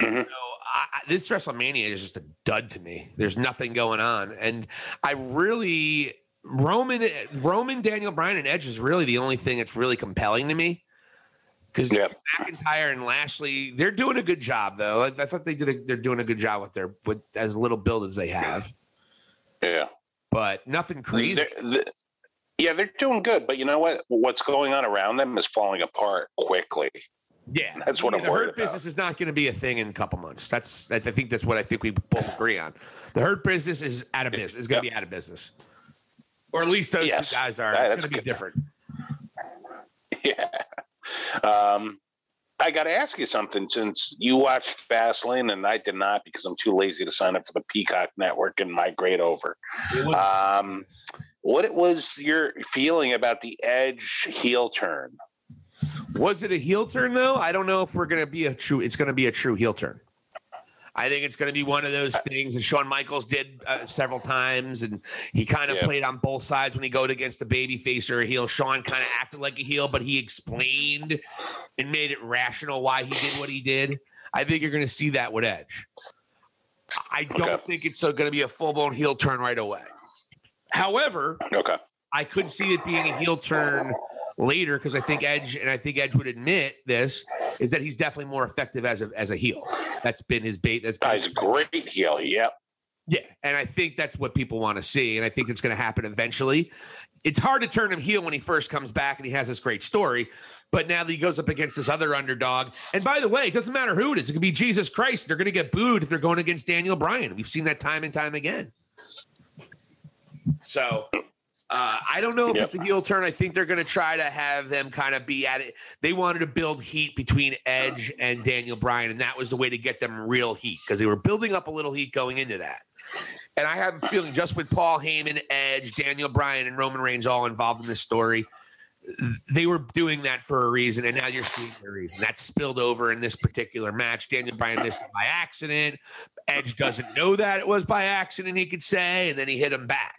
mm-hmm. so I, this WrestleMania is just a dud to me. There's nothing going on. And I really, Roman, Roman, Daniel Bryan, and Edge is really the only thing that's really compelling to me. Because yep. McIntyre and Lashley, they're doing a good job, though. I, I thought they did. A, they're doing a good job with their with as little build as they have. Yeah. But nothing crazy. They're, they're, yeah, they're doing good, but you know what? What's going on around them is falling apart quickly. Yeah, that's what I mean, I'm worried about. The Hurt Business is not going to be a thing in a couple months. That's I think that's what I think we both agree on. The Hurt Business is out of business. It's going to yep. be out of business, or at least those yes. two guys are. That, it's going to be different. Yeah, um, I got to ask you something. Since you watched Fastlane and I did not, because I'm too lazy to sign up for the Peacock Network and migrate over. Um, what it was your feeling about the Edge heel turn? Was it a heel turn though? I don't know if we're gonna be a true. It's gonna be a true heel turn. I think it's gonna be one of those things that Shawn Michaels did uh, several times, and he kind of yeah. played on both sides when he goes against the babyface or a heel. Shawn kind of acted like a heel, but he explained and made it rational why he did what he did. I think you're gonna see that with Edge. I don't okay. think it's gonna be a full blown heel turn right away. However, okay. I could see it being a heel turn later, because I think Edge, and I think Edge would admit this, is that he's definitely more effective as a as a heel. That's been his bait. That's been he's a great heel. Yep. Yeah, and I think that's what people want to see, and I think it's going to happen eventually. It's hard to turn him heel when he first comes back and he has this great story, but now that he goes up against this other underdog, and by the way, it doesn't matter who it is. It could be Jesus Christ. They're going to get booed if they're going against Daniel Bryan. We've seen that time and time again. So. Uh, I don't know if yep. it's a heel turn. I think they're going to try to have them kind of be at it. They wanted to build heat between Edge and Daniel Bryan, and that was the way to get them real heat, because they were building up a little heat going into that. And I have a feeling just with Paul Heyman, Edge, Daniel Bryan, and Roman Reigns all involved in this story, they were doing that for a reason, and now you're seeing the reason. That spilled over in this particular match. Daniel Bryan missed it by accident. Edge doesn't know that it was by accident, he could say, and then he hit him back.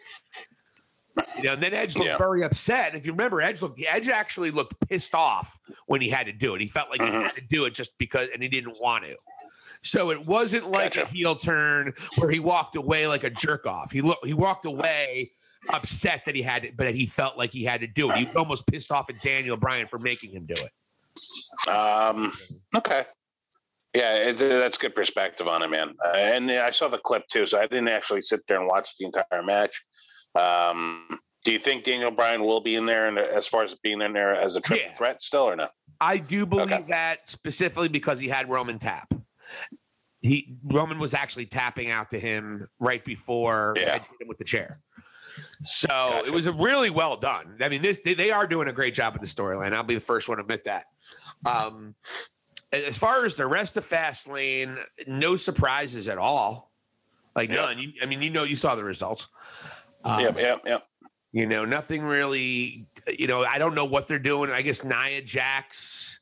You know, and then Edge looked yeah. very upset. If you remember, Edge looked Edge actually looked pissed off when he had to do it. He felt like mm-hmm. he had to do it just because, and he didn't want to. So it wasn't like gotcha. a heel turn where he walked away like a jerk off. He looked, he walked away upset that he had to, but he felt like he had to do it. He was almost pissed off at Daniel Bryan for making him do it. Um. Okay. Yeah, it's, that's good perspective on it, man. Uh, and I saw the clip too, so I didn't actually sit there and watch the entire match. Um, do you think Daniel Bryan will be in there, and as far as being in there as a triple yeah. threat still or no? I do believe okay. that specifically because he had Roman tap. He Roman was actually tapping out to him right before yeah. Edge hit him with the chair. So gotcha. It was a really well done. I mean, this they, they are doing a great job with the storyline. I'll be the first one to admit that. Um, as far as the rest of Fastlane, no surprises at all. Like yeah. none. You, I mean, you know, you saw the results. Um, yep, yep, yep. You know, nothing really, you know, I don't know what they're doing. I guess Nia Jax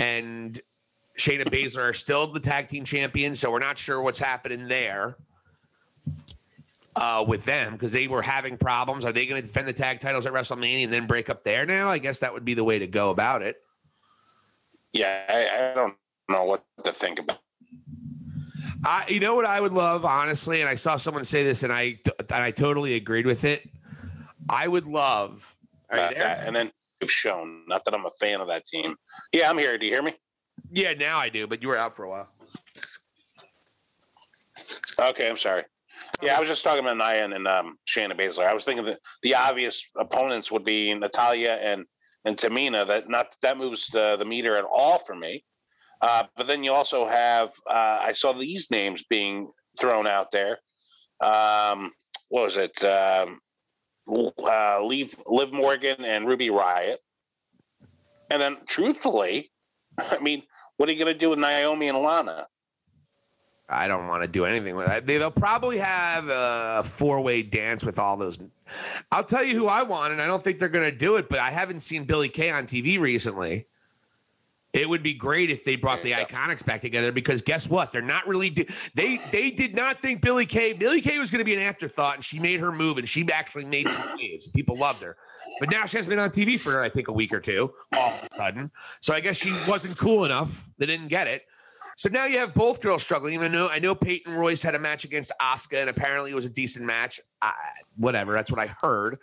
and Shayna Baszler are still the tag team champions, so we're not sure what's happening there uh, with them, because they were having problems. Are they going to defend the tag titles at WrestleMania and then break up there now? I guess that would be the way to go about it. Yeah, I, I don't know what to think about. I, you know what I would love, honestly, and I saw someone say this, and I and I totally agreed with it. I would love, are you there? And then you've shown. Not that I'm a fan of that team. Yeah, I'm here. Do you hear me? Yeah, now I do, but you were out for a while. Okay, I'm sorry. Yeah, I was just talking about Nia and um, Shayna Baszler. I was thinking that the obvious opponents would be Natalya and and Tamina. That not that moves the, the meter at all for me. Uh, but then you also have, uh, I saw these names being thrown out there. Um, what was it? Um, uh, Liv, Liv Morgan and Ruby Riott. And then, truthfully, I mean, what are you going to do with Naomi and Lana? I don't want to do anything with that. They'll probably have a four-way dance with all those. I'll tell you who I want, and I don't think they're going to do it, but I haven't seen Billy Kay on T V recently. It would be great if they brought the Iconics back together, because guess what? They're not really do- – they they did not think Billie Kay – Billie Kay was going to be an afterthought, and she made her move, and she actually made some waves. People loved her. But now she hasn't been on T V for, I think, a week or two all of a sudden. So I guess she wasn't cool enough. They didn't get it. So now you have both girls struggling. Even though I know Peyton Royce had a match against Asuka, and apparently it was a decent match. I, whatever, that's what I heard.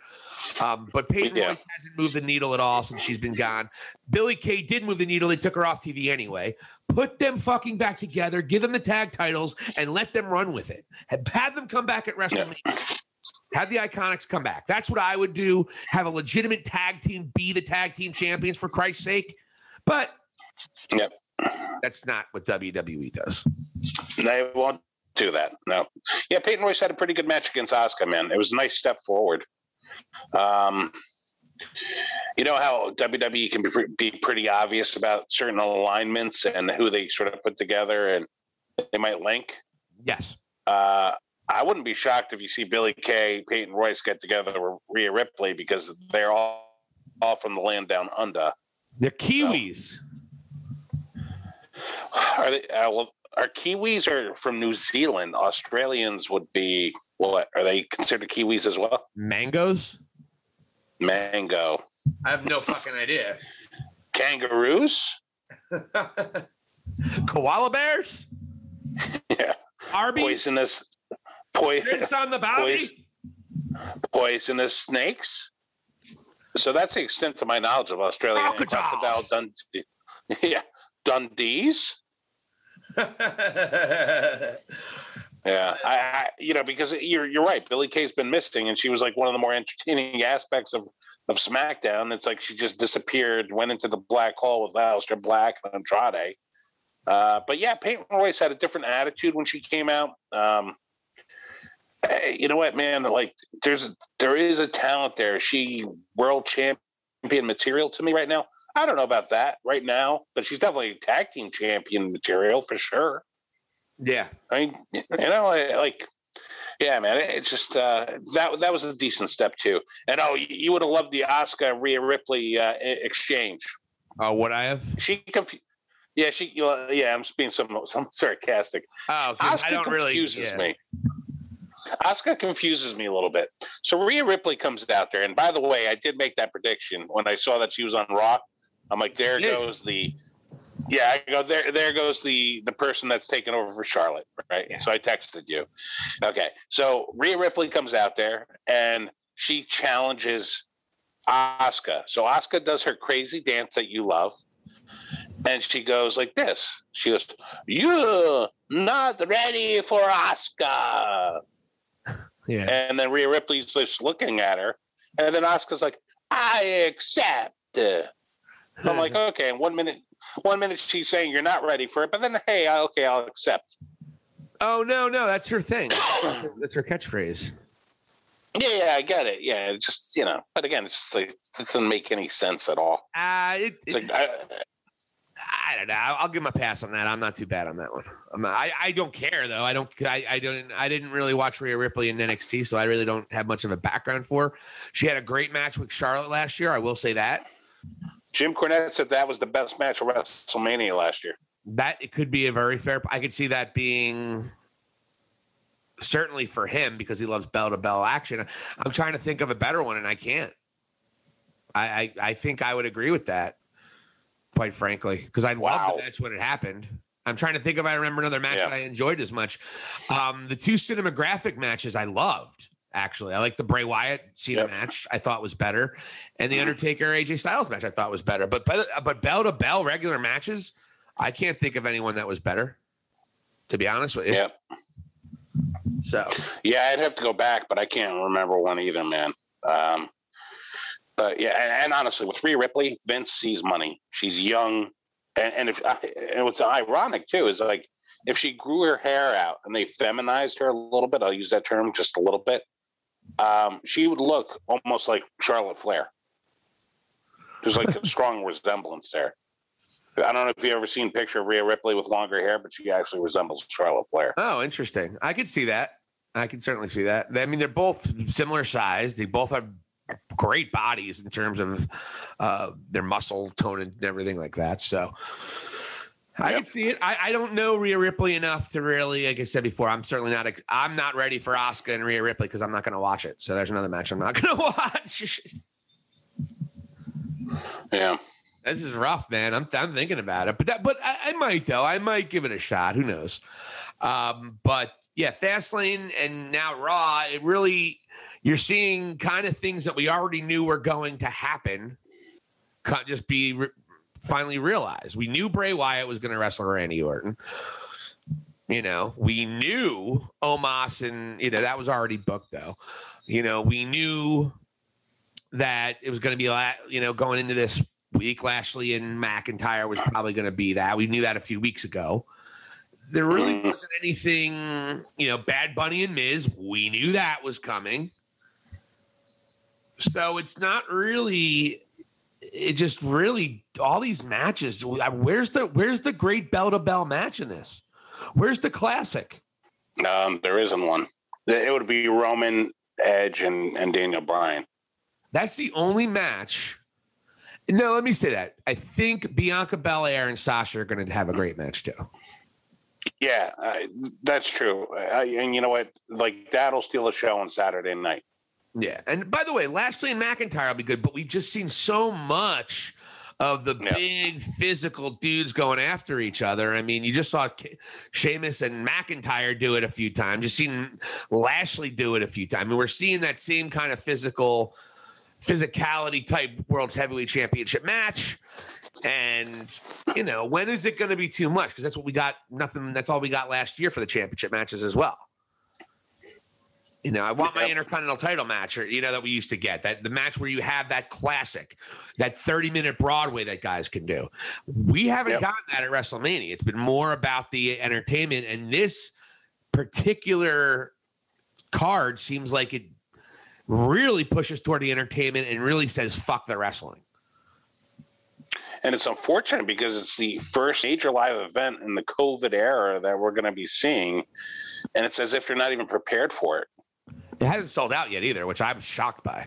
Um, but Peyton yeah. Royce hasn't moved the needle at all since she's been gone. Billie Kay did move the needle. They took her off T V anyway. Put them fucking back together. Give them the tag titles and let them run with it. Have, have them come back at WrestleMania. Yeah. Have the Iconics come back. That's what I would do. Have a legitimate tag team. Be the tag team champions, for Christ's sake. But yeah. That's not what W W E does. They won't do that. No. Yeah, Peyton Royce had a pretty good match against Asuka, man. It was a nice step forward. Um, you know how W W E can be, be pretty obvious about certain alignments and who they sort of put together and they might link? Yes. Uh, I wouldn't be shocked if you see Billie Kay, Peyton Royce get together with Rhea Ripley, because they're all, all from the land down under. They're Kiwis. So. Are they? Uh, well, are Kiwis are from New Zealand? Australians would be what? Are they considered Kiwis as well? Mangoes? Mango. I have no fucking idea. Kangaroos? Koala bears? Yeah. Arby's? Poisonous. Poisonous on the body. Poison, poisonous snakes. So that's the extent to my knowledge of Australia. Crocodile Dundee. Yeah. Dundees. yeah, I, I you know, because you're you're right. Billie Kay's been missing, and she was like one of the more entertaining aspects of, of SmackDown. It's like she just disappeared, went into the black hole with Aleister Black and Andrade. Uh, but yeah, Peyton Royce had a different attitude when she came out. Um, hey, you know what, man? Like, there's there is a talent there. Is she world champion material to me right now? I don't know about that right now, but she's definitely tag team champion material for sure. Yeah. I mean, you know, like, yeah, man, it's just, uh, that that was a decent step too. And, oh, you would have loved the Asuka Rhea Ripley uh, exchange. Oh, uh, would I have? She confused. Yeah, she, yeah, I'm being some, some sarcastic. Oh, I don't confuses really. Yeah. me. Asuka confuses me a little bit. So Rhea Ripley comes out there. And by the way, I did make that prediction when I saw that she was on Raw. I'm like, there goes the, yeah, I go there. There goes the the person that's taken over for Charlotte, right? Yeah. So I texted you. Okay, so Rhea Ripley comes out there and she challenges Asuka. So Asuka does her crazy dance that you love, and she goes like this. She goes, "You're not ready for Asuka." Yeah. And then Rhea Ripley's just looking at her, and then Asuka's like, "I accept." I'm like, okay, and one minute one minute she's saying you're not ready for it, but then, hey, I, okay, I'll accept. Oh, no, no, that's her thing. That's her catchphrase. Yeah, yeah, I get it. Yeah, it's just, you know, but again, it's just like, it doesn't make any sense at all. Uh, it, it's it, like, I, I don't know. I'll give my pass on that. I'm not too bad on that one. I'm not, I, I don't care, though. I don't I, I don't. I didn't really watch Rhea Ripley in N X T, so I really don't have much of a background for her. She had a great match with Charlotte last year. I will say that. Jim Cornette said that was the best match of WrestleMania last year. That it could be a very fair. I could see that being certainly for him because he loves bell to bell action. I'm trying to think of a better one and I can't. I I, I think I would agree with that, quite frankly, because I wow. loved the match when it happened. I'm trying to think if I remember another match yeah. that I enjoyed as much. Um, the two cinematographic matches I loved. Actually, I like the Bray Wyatt Cena yep. match. I thought was better, and the Undertaker A J Styles match I thought was better. But but but bell to bell regular matches, I can't think of anyone that was better. To be honest with you, yeah. So yeah, I'd have to go back, but I can't remember one either, man. Um, but yeah, and, and honestly, with Rhea Ripley, Vince sees money. She's young, and, and if and what's ironic too is like if she grew her hair out and they feminized her a little bit, I'll use that term just a little bit. Um, she would look almost like Charlotte Flair. There's like a strong resemblance there. I don't know if you've ever seen a picture of Rhea Ripley with longer hair, but she actually resembles Charlotte Flair. Oh, interesting. I could see that. I can certainly see that. I mean, they're both similar size. They both have great bodies in terms of uh, their muscle tone and everything like that. So I yep. can see it. I, I don't know Rhea Ripley enough to really, like I said before, I'm certainly not, ex- I'm not ready for Asuka and Rhea Ripley because I'm not going to watch it. So there's another match I'm not going to watch. Yeah. This is rough, man. I'm I'm thinking about it, but that, but I, I might though. I might give it a shot. Who knows? Um, but yeah, Fastlane and now Raw. It really, you're seeing kind of things that we already knew were going to happen. Can't just be re- finally realized. We knew Bray Wyatt was going to wrestle Randy Orton. You know, we knew Omos, and you know that was already booked though. You know, we knew that it was going to be like, you know, going into this week, Lashley and McIntyre was probably going to be that. We knew that a few weeks ago. There really wasn't anything, you know, Bad Bunny and Miz, we knew that was coming. So it's not really, it just really, all these matches, where's the, where's the great bell-to-bell match in this? Where's the classic? Um, there isn't one. It would be Roman, Edge, and, and Daniel Bryan. That's the only match. No, let me say that. I think Bianca Belair and Sasha are going to have a great match too. Yeah, I, that's true. I, and you know what? Like that'll steal a show on Saturday night. Yeah, and by the way, Lashley and McIntyre will be good, but we've just seen so much of the yeah. big physical dudes going after each other. I mean, you just saw K- Sheamus and McIntyre do it a few times. You've seen Lashley do it a few times. I mean, we're seeing that same kind of physical. physicality type world's heavyweight championship match. And you know, when is it going to be too much? Because that's what we got. Nothing. That's all we got last year for the championship matches as well. You know, I want my Intercontinental title match, or, you know, that we used to get, that the match where you have that classic, that thirty minute Broadway that guys can do. We haven't yep. gotten that at WrestleMania. It's been more about the entertainment, and this particular card seems like it really pushes toward the entertainment and really says, fuck the wrestling. And it's unfortunate because it's the first major live event in the COVID era that we're going to be seeing. And it's as if they're not even prepared for it. It hasn't sold out yet either, which I'm shocked by.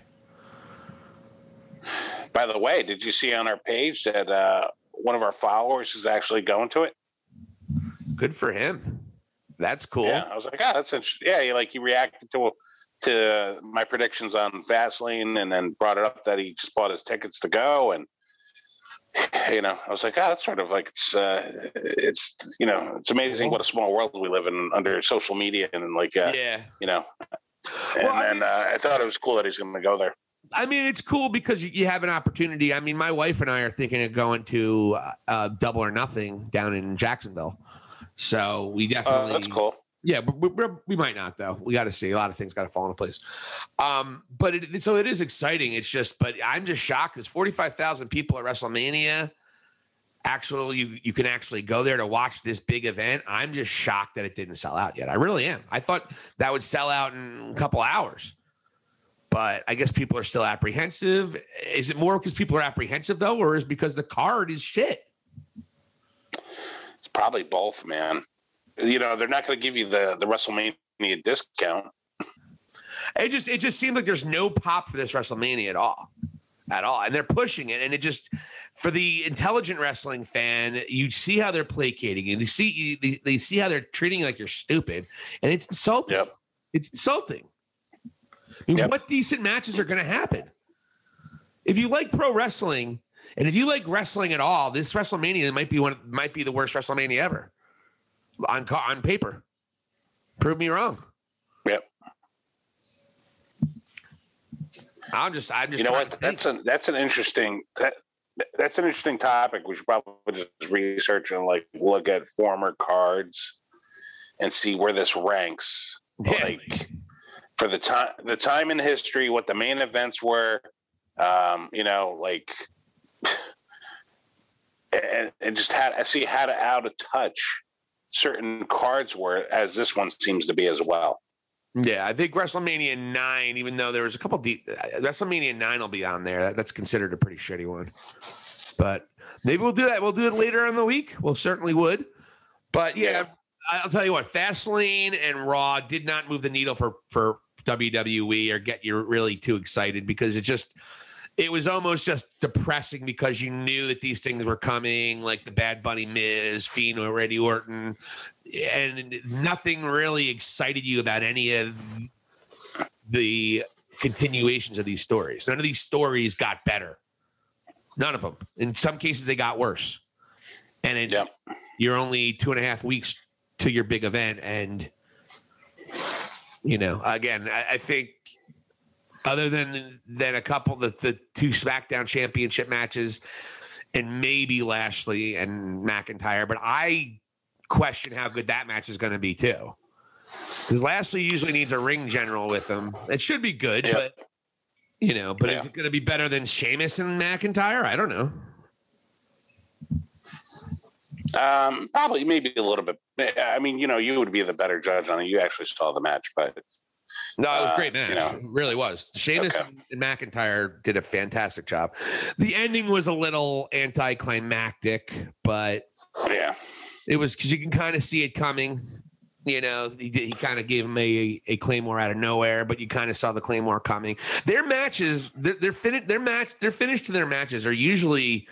By the way, did you see on our page that uh, one of our followers is actually going to it? Good for him. That's cool. Yeah, I was like, oh, that's interesting. Yeah, he, like he reacted to a, to my predictions on Fastlane and then brought it up that he just bought his tickets to go. And, you know, I was like, oh, that's sort of like, it's, uh, it's, you know, it's amazing what a small world we live in under social media. And like, uh, yeah, you know, and well, then I, mean, uh, I thought it was cool that he's going to go there. I mean, it's cool because you, you have an opportunity. I mean, my wife and I are thinking of going to uh Double or Nothing down in Jacksonville. So we definitely, uh, that's cool. Yeah, we, we might not, though. We got to see. A lot of things got to fall into place. Um, but it, so it is exciting. It's just, but I'm just shocked. There's forty-five thousand people at WrestleMania. Actually, you, you can actually go there to watch this big event. I'm just shocked that it didn't sell out yet. I really am. I thought that would sell out in a couple hours. But I guess people are still apprehensive. Is it more because people are apprehensive, though, or is it because the card is shit? It's probably both, man. You know, they're not going to give you the, the WrestleMania discount. It just it just seems like there's no pop for this WrestleMania at all, at all. And they're pushing it. And it just, for the intelligent wrestling fan, you see how they're placating you. They see, they, they see how they're treating you like you're stupid. And it's insulting. Yep. It's insulting. I mean, yep. What decent matches are going to happen? If you like pro wrestling, and if you like wrestling at all, this WrestleMania might be one, might be the worst WrestleMania ever. On on paper, prove me wrong. Yep. I'm just, I'm just. You know what? That's an that's an interesting that that's an interesting topic. We should probably just research and like look at former cards and see where this ranks. Yeah. Like for the time the time in history, what the main events were. Um, you know, like and, and just how I see how to out of touch certain cards were, as this one seems to be as well. Yeah, I think WrestleMania nine, even though there was a couple de- WrestleMania nine will be on there. That, that's considered a pretty shitty one. but maybe we'll do that. We'll do it later in the week. We'll certainly would. But yeah, yeah. I'll tell you what, Fastlane and Raw did not move the needle for, for W W E or get you really too excited, because it just, it was almost just depressing, because you knew that these things were coming, like the Bad Bunny, Miz, Fiend, Randy Orton, and nothing really excited you about any of the continuations of these stories. None of these stories got better. None of them. In some cases, they got worse. And it, yeah. you're only two and a half weeks to your big event. And, you know, again, I, I think other than than a couple, the, the two SmackDown championship matches and maybe Lashley and McIntyre, but I question how good that match is going to be too. Because Lashley usually needs a ring general with him. It should be good, yeah. but, you know, but yeah. is it going to be better than Sheamus and McIntyre? I don't know. Um, probably, maybe a little bit. I mean, you know, you would be the better judge on it. You actually saw the match, but no, it was a great match. Uh, you know. It really was. Sheamus okay. and McIntyre did a fantastic job. The ending was a little anticlimactic, but yeah, it was because you can kind of see it coming. You know, he did, he kind of gave him a, a claymore out of nowhere, but you kind of saw the claymore coming. Their matches, their their finish, their match, their finish to their matches are usually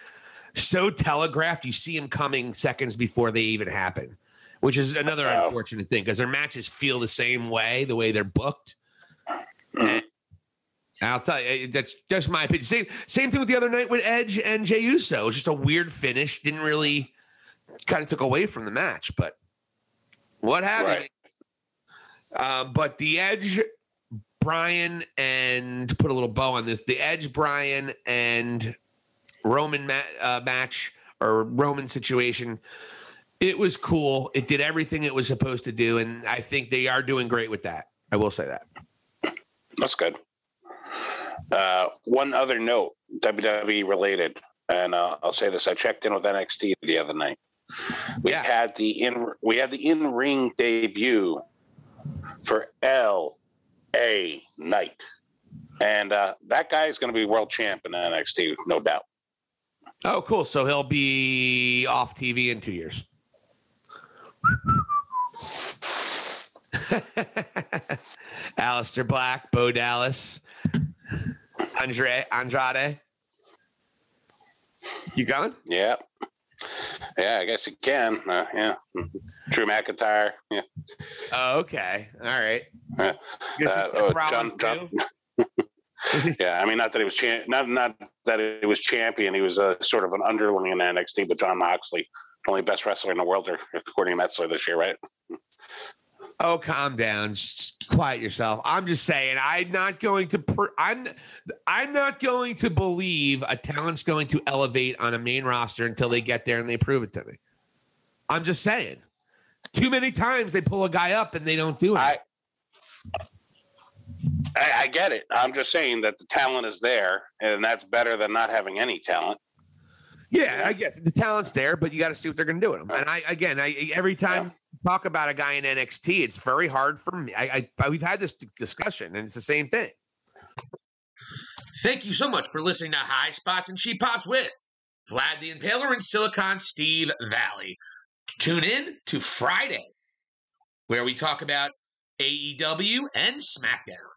so telegraphed. You see them coming seconds before they even happen, which is another oh. unfortunate thing, because their matches feel the same way, the way they're booked. Mm. I'll tell you, that's just my opinion. Same same thing with the other night with Edge and Jey Uso. It was just a weird finish. Didn't really, kind of took away from the match, but what happened? Right. Uh, but the Edge, Bryan, and to put a little bow on this, the Edge, Bryan, and Roman ma- uh, match or Roman situation, it was cool. It did everything it was supposed to do, and I think they are doing great with that. I will say that. That's good. Uh, one other note, W W E related, and uh, I'll say this: I checked in with N X T the other night. We yeah. had the in we had the in ring debut for L A Knight, and uh, that guy is going to be world champ in N X T, no doubt. Oh, cool! So he'll be off T V in two years. Aleister Black, Bo Dallas, Andre Andrade. You going? Yeah. Yeah, I guess you can. Uh, yeah, Drew McIntyre. Yeah. Oh, okay. All right. Uh, uh, oh, John, John. yeah, I mean, not that he was champ, not not that he was champion. He was a uh, sort of an underling in N X T, but Jon Moxley, only best wrestler in the world, according to Metzler this year, right? Oh, calm down, just quiet yourself. I'm just saying, I'm not going to. Per- I'm, I'm not going to believe a talent's going to elevate on a main roster until they get there and they prove it to me. I'm just saying. Too many times they pull a guy up and they don't do it. I, I, I get it. I'm just saying that the talent is there, and that's better than not having any talent. Yeah, I guess the talent's there, but you got to see what they're going to do with them. And I, again, I every time yeah. talk about a guy in N X T, it's very hard for me. I, I we've had this discussion, and it's the same thing. Thank you so much for listening to High Spots and She Pops with Vlad the Impaler and Silicon Steve Valley. Tune in to Friday, where we talk about A E W and SmackDown.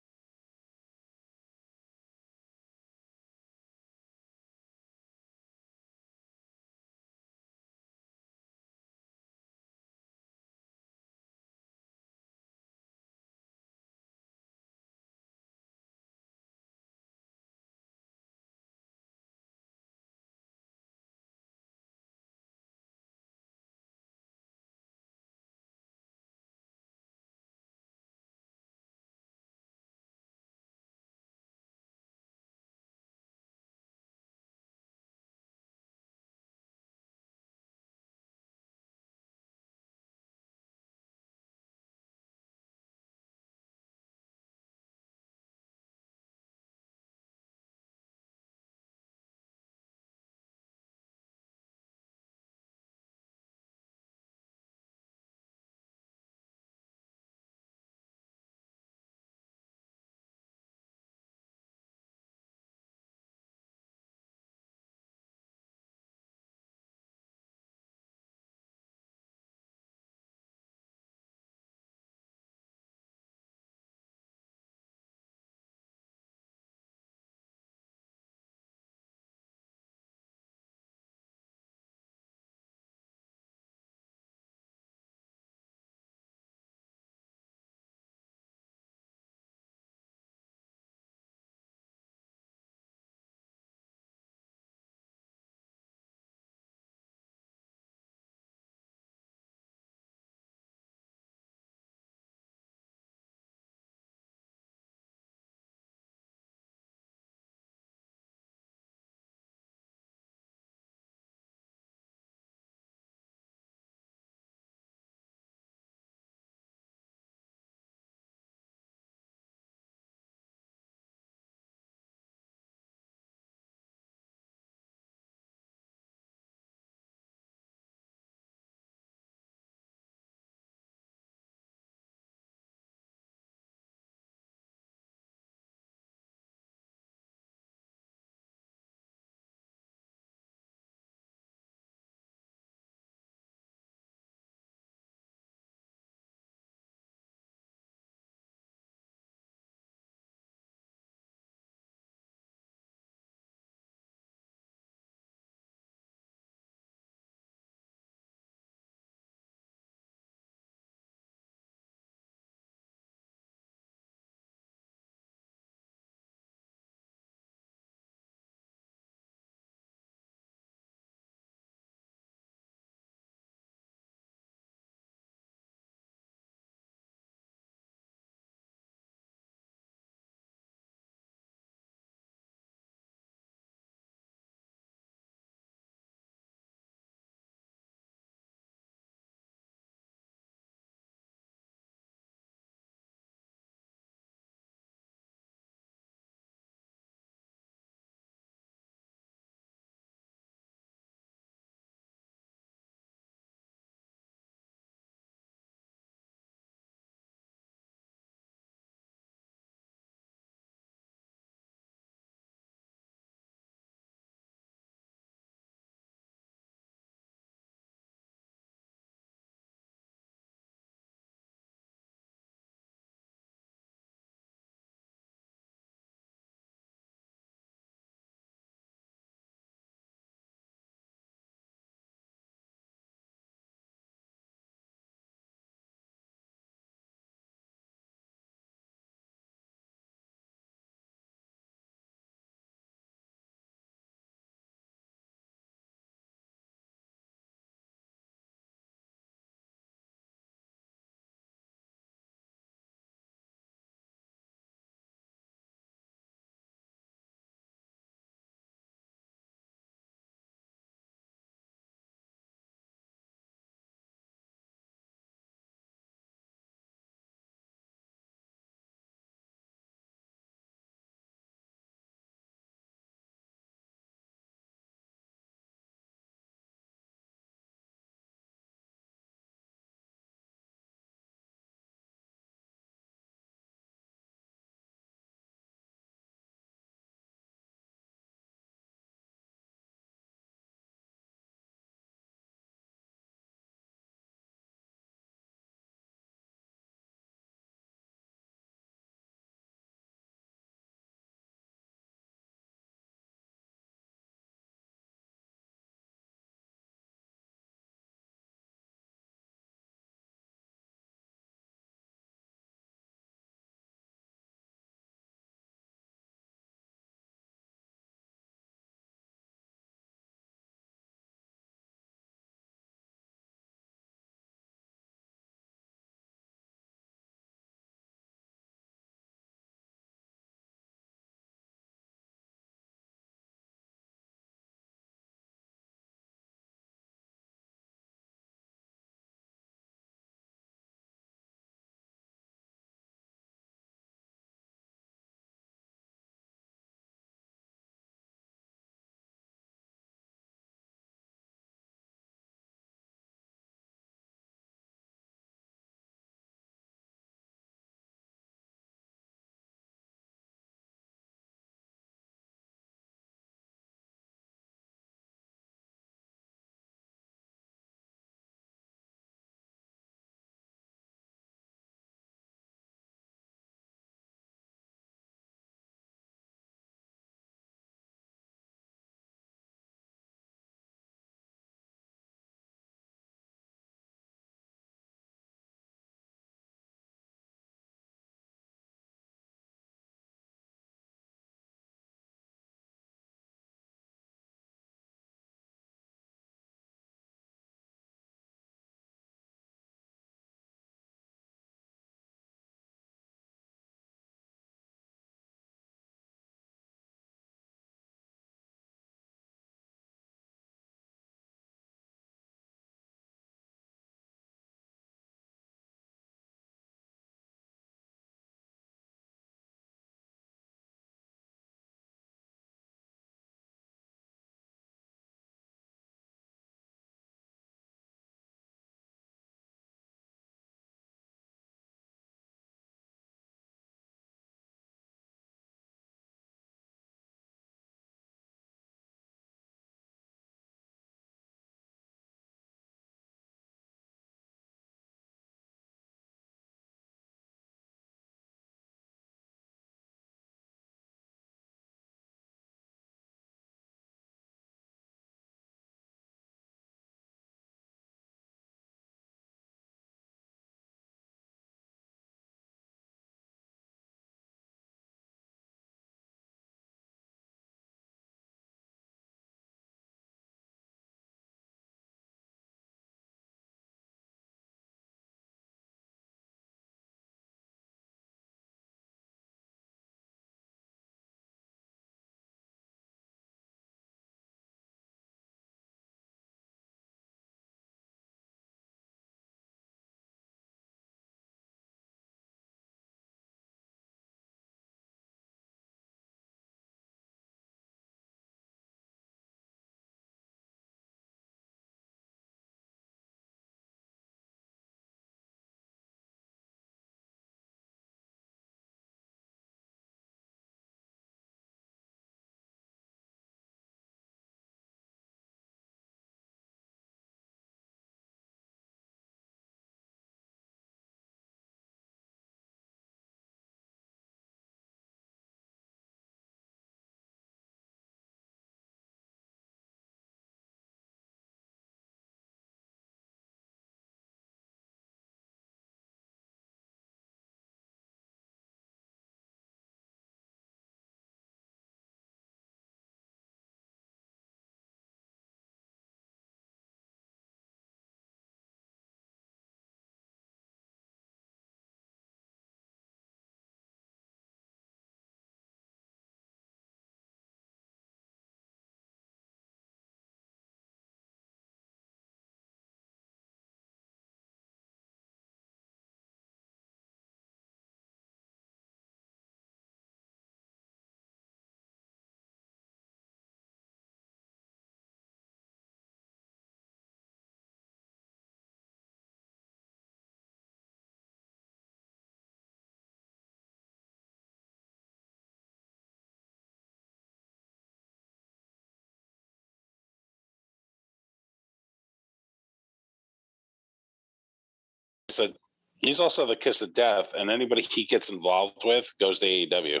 kiss of, he's also the kiss of death, and anybody he gets involved with goes to A E W.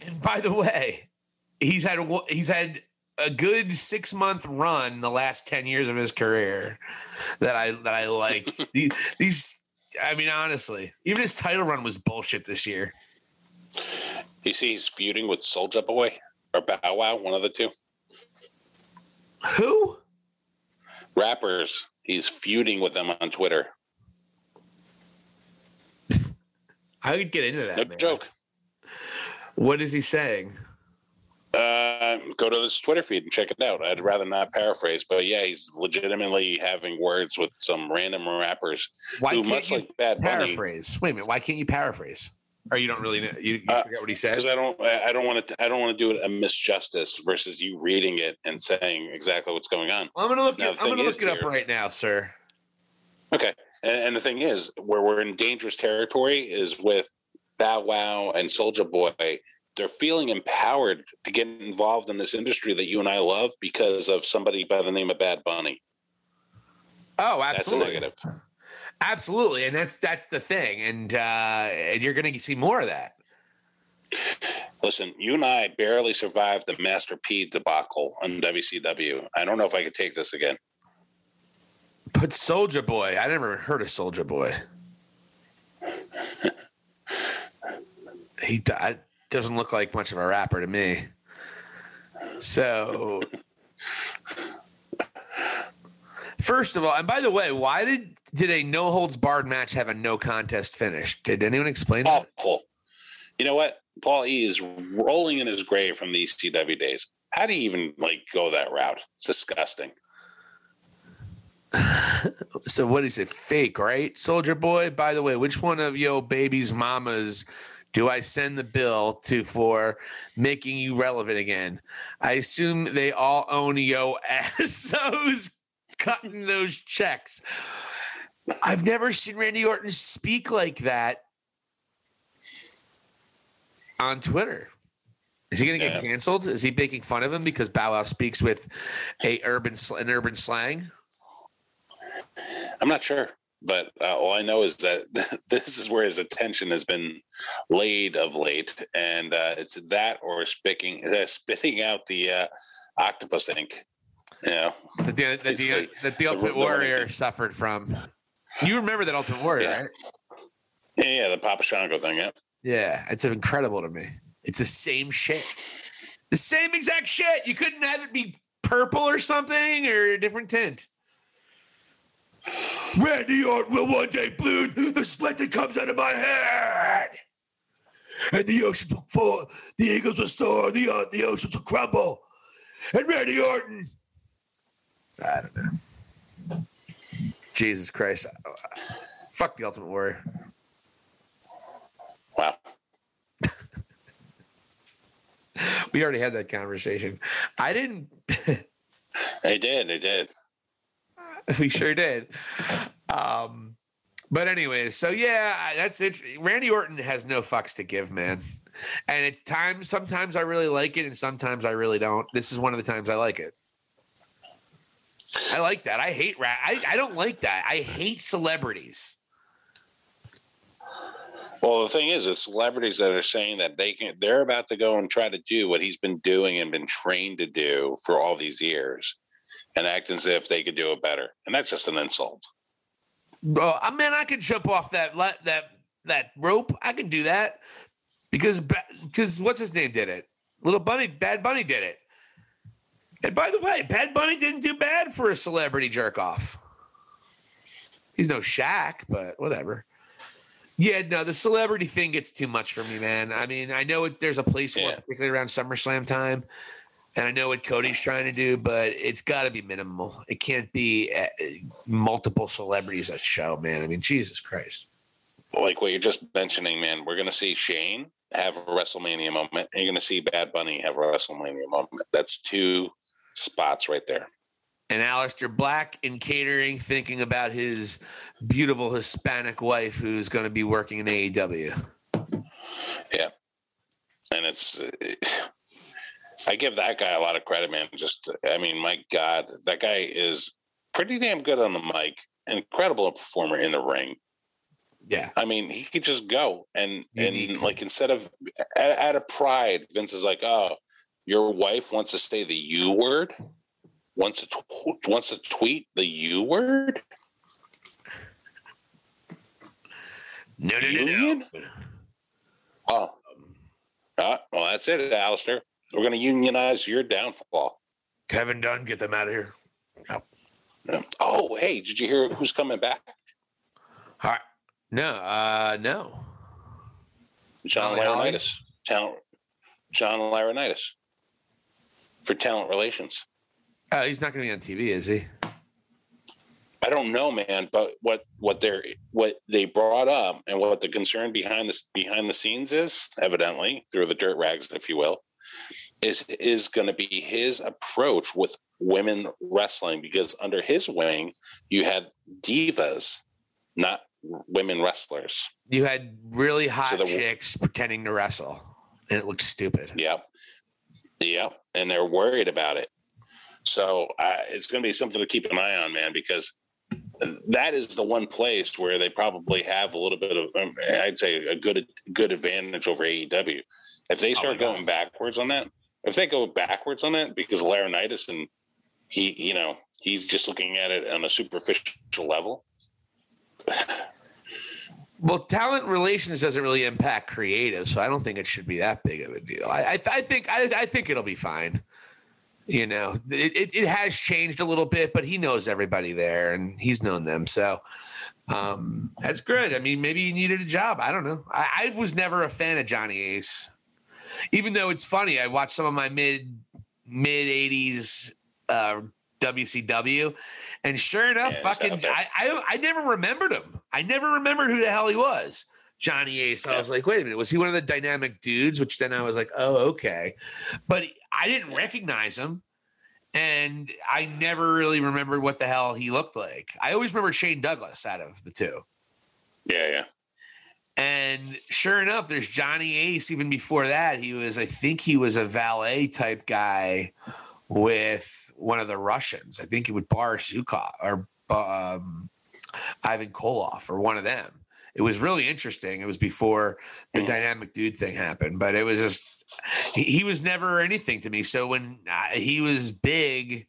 And by the way, he's had a, he's had a good six month run the last ten years of his career that I that I like. these, these, I mean, honestly, even his title run was bullshit this year. You see, he's feuding with Soulja Boy or Bow Wow, one of the two. Who? Rappers. He's feuding with them on Twitter. I would get into that. No man. Joke. What is he saying? Uh, go to his Twitter feed and check it out. I'd rather not paraphrase, but yeah, he's legitimately having words with some random rappers. Why who, can't much you like Bad Bunny, paraphrase? Wait a minute. Why can't you paraphrase? Or you don't really know? You, you uh, forget what he said? Because I don't. I don't want to. I don't want to do it a misjustice versus you reading it and saying exactly what's going on. Well, I'm going to look. Now, it, I'm going to look it up here. Right now, sir. Okay, and, and the thing is, where we're in dangerous territory is with Bow Wow and Soulja Boy. They're feeling empowered to get involved in this industry that you and I love because of somebody by the name of Bad Bunny. Oh, absolutely. That's a negative. Absolutely. And that's, that's the thing. And, uh, and you're going to see more of that. Listen, you and I barely survived the Master P debacle on W C W. I don't know if I could take this again. But Soulja Boy, I never heard of Soulja Boy. He died. Doesn't look like much of a rapper to me. So, first of all, and by the way, why did did a no holds barred match have a no contest finish? Did anyone explain that? Awful. You know what? Paul E is rolling in his grave from the E C W days. How do you even like go that route? It's disgusting. So what is it? Fake, right? Soulja Boy. By the way, which one of yo baby's mamas do I send the bill to for making you relevant again? I assume they all own your ass. So who's cutting those checks? I've never seen Randy Orton speak like that on Twitter. Is he going to yeah. get canceled? Is he making fun of him because Bow Wow speaks with a urban an urban slang? I'm not sure. But uh, all I know is that this is where his attention has been laid of late, and uh, it's that or spicking, uh, spitting out the uh, octopus ink. You know, that the, the, the, the, the Ultimate the, Warrior the suffered from. You remember that Ultimate Warrior, yeah. right? Yeah, yeah, the Papa Shango thing, yeah. Yeah, it's incredible to me. It's the same shit. The same exact shit. You couldn't have it be purple or something or a different tint. Randy Orton will one day bleed the split that comes out of my head, and the oceans will fall, the eagles will soar, the uh, the oceans will crumble, and Randy Orton. I don't know. Jesus Christ! Fuck the Ultimate Warrior. Wow. We already had that conversation. I didn't. I did. I did. We sure did. Um, but anyways, so yeah, that's it. Randy Orton has no fucks to give, man. And it's times, sometimes I really like it and sometimes I really don't. This is one of the times I like it. I like that. I hate rap. I, I don't like that. I hate celebrities. Well, the thing is, it's celebrities that are saying that they can, they're about to go and try to do what he's been doing and been trained to do for all these years, and act as if they could do it better. And that's just an insult. Bro, I mean, I could jump off that that that rope. I can do that because because what's his name did it? Little Bunny, Bad Bunny did it. And by the way, Bad Bunny didn't do bad for a celebrity jerk off. He's no Shaq, but whatever. Yeah, no, the celebrity thing gets too much for me, man. I mean, I know it, there's a place for yeah. it, particularly around SummerSlam time. And I know what Cody's trying to do, but it's got to be minimal. It can't be uh, multiple celebrities that show, man. I mean, Jesus Christ. Like what you're just mentioning, man, we're going to see Shane have a WrestleMania moment, and you're going to see Bad Bunny have a WrestleMania moment. That's two spots right there. And Aleister Black in catering, thinking about his beautiful Hispanic wife who's going to be working in A E W. Yeah. And it's... It, I give that guy a lot of credit, man. Just, I mean, my God, that guy is pretty damn good on the mic incredible a performer in the ring. Yeah. I mean, he could just go and, Unique. and like, instead of out of pride, Vince is like, oh, your wife wants to say the U word. Wants to, tw- wants to tweet the U word. No, no, union? no, no. Oh, uh, well, that's it, Alistair. We're going to unionize your downfall. Kevin Dunn, get them out of here. No. No. Oh, hey, did you hear who's coming back? All right. No, uh, no. John Laurinaitis. Talent. John Laurinaitis for talent relations. Uh, he's not going to be on T V, is he? I don't know, man. But what what they what they brought up and what the concern behind this behind the scenes is, evidently through the dirt rags, if you will, is is going to be his approach with women wrestling, because under his wing you had divas, not women wrestlers. You had really hot so the, chicks pretending to wrestle, and it looked stupid. Yep, yep, and they're worried about it. So uh, it's going to be something to keep an eye on, man, because that is the one place where they probably have a little bit of, um, I'd say, a good good advantage over A E W. If they start oh going God. backwards on that, if they go backwards on that, because Laurinaitis, and he, you know, he's just looking at it on a superficial level. Well, talent relations doesn't really impact creative, so I don't think it should be that big of a deal. I, I, I think I, I think it'll be fine. You know, it, it, it has changed a little bit, but he knows everybody there and he's known them. So um, that's good. I mean, maybe he needed a job. I don't know. I, I was never a fan of Johnny Ace, even though it's funny. I watched some of my mid mid eighties uh, W C W, and sure enough, yeah, fucking I, I I never remembered him. I never remembered who the hell he was. Johnny Ace. I was like, wait a minute, was he one of the dynamic dudes? Which then I was like, oh, okay. But I didn't recognize him, and I never really remembered what the hell he looked like. I always remember Shane Douglas out of the two. Yeah, yeah. And sure enough, there's Johnny Ace. Even before that, he was, I think he was a valet type guy with one of the Russians. I think he would Bar Zukov or um, Ivan Koloff or one of them. It was really interesting. It was before the mm. dynamic dude thing happened, but it was just, he, he was never anything to me. So when uh, he was big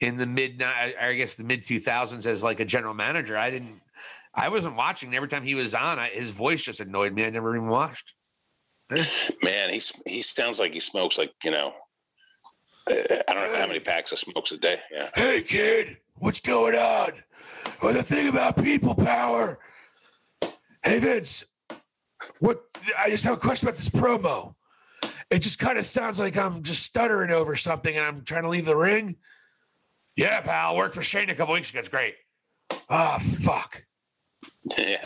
in the mid, I guess the mid two thousands as like a general manager, I didn't, I wasn't watching. Every time he was on, I, his voice just annoyed me. I never even watched. Man, he's, he sounds like he smokes like, you know, I don't know how many packs of smokes a day. Yeah. Hey kid, what's going on? Well, the thing about people power, hey Vince, what? I just have a question about this promo. It just kind of sounds like I'm just stuttering over something, and I'm trying to leave the ring. Yeah, pal, worked for Shane a couple weeks ago. It's great. Ah, oh, fuck. Yeah,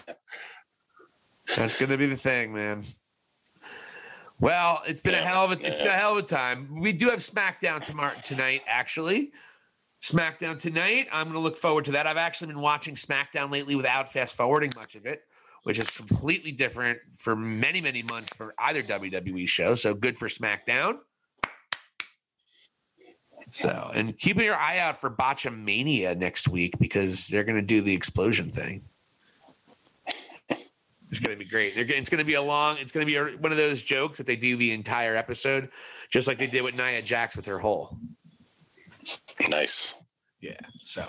that's gonna be the thing, man. Well, it's been yeah. a hell of a, it's yeah. a hell of a time. We do have SmackDown tomorrow tonight, actually. SmackDown tonight. I'm gonna look forward to that. I've actually been watching SmackDown lately without fast forwarding much of it, which is completely different for many, many months for either W W E show. So good for SmackDown. So, and keeping your eye out for Botchamania next week, because they're going to do the explosion thing. It's going to be great. They're getting, it's going to be a long, it's going to be a, one of those jokes that they do the entire episode, just like they did with Nia Jax with her hole. Nice. Yeah. So,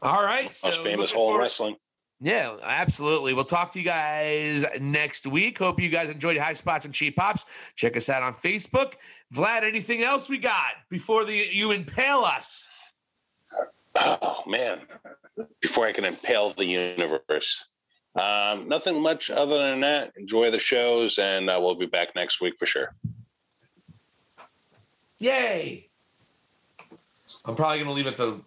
all right. Most so famous hole in wrestling. Yeah, absolutely. We'll talk to you guys next week. Hope you guys enjoyed High Spots and Cheap Pops. Check us out on Facebook. Vlad, anything else we got before the, you impale us? Oh, man. Before I can impale the universe. Um, nothing much other than that. Enjoy the shows, and uh, we'll be back next week for sure. Yay. I'm probably going to leave it the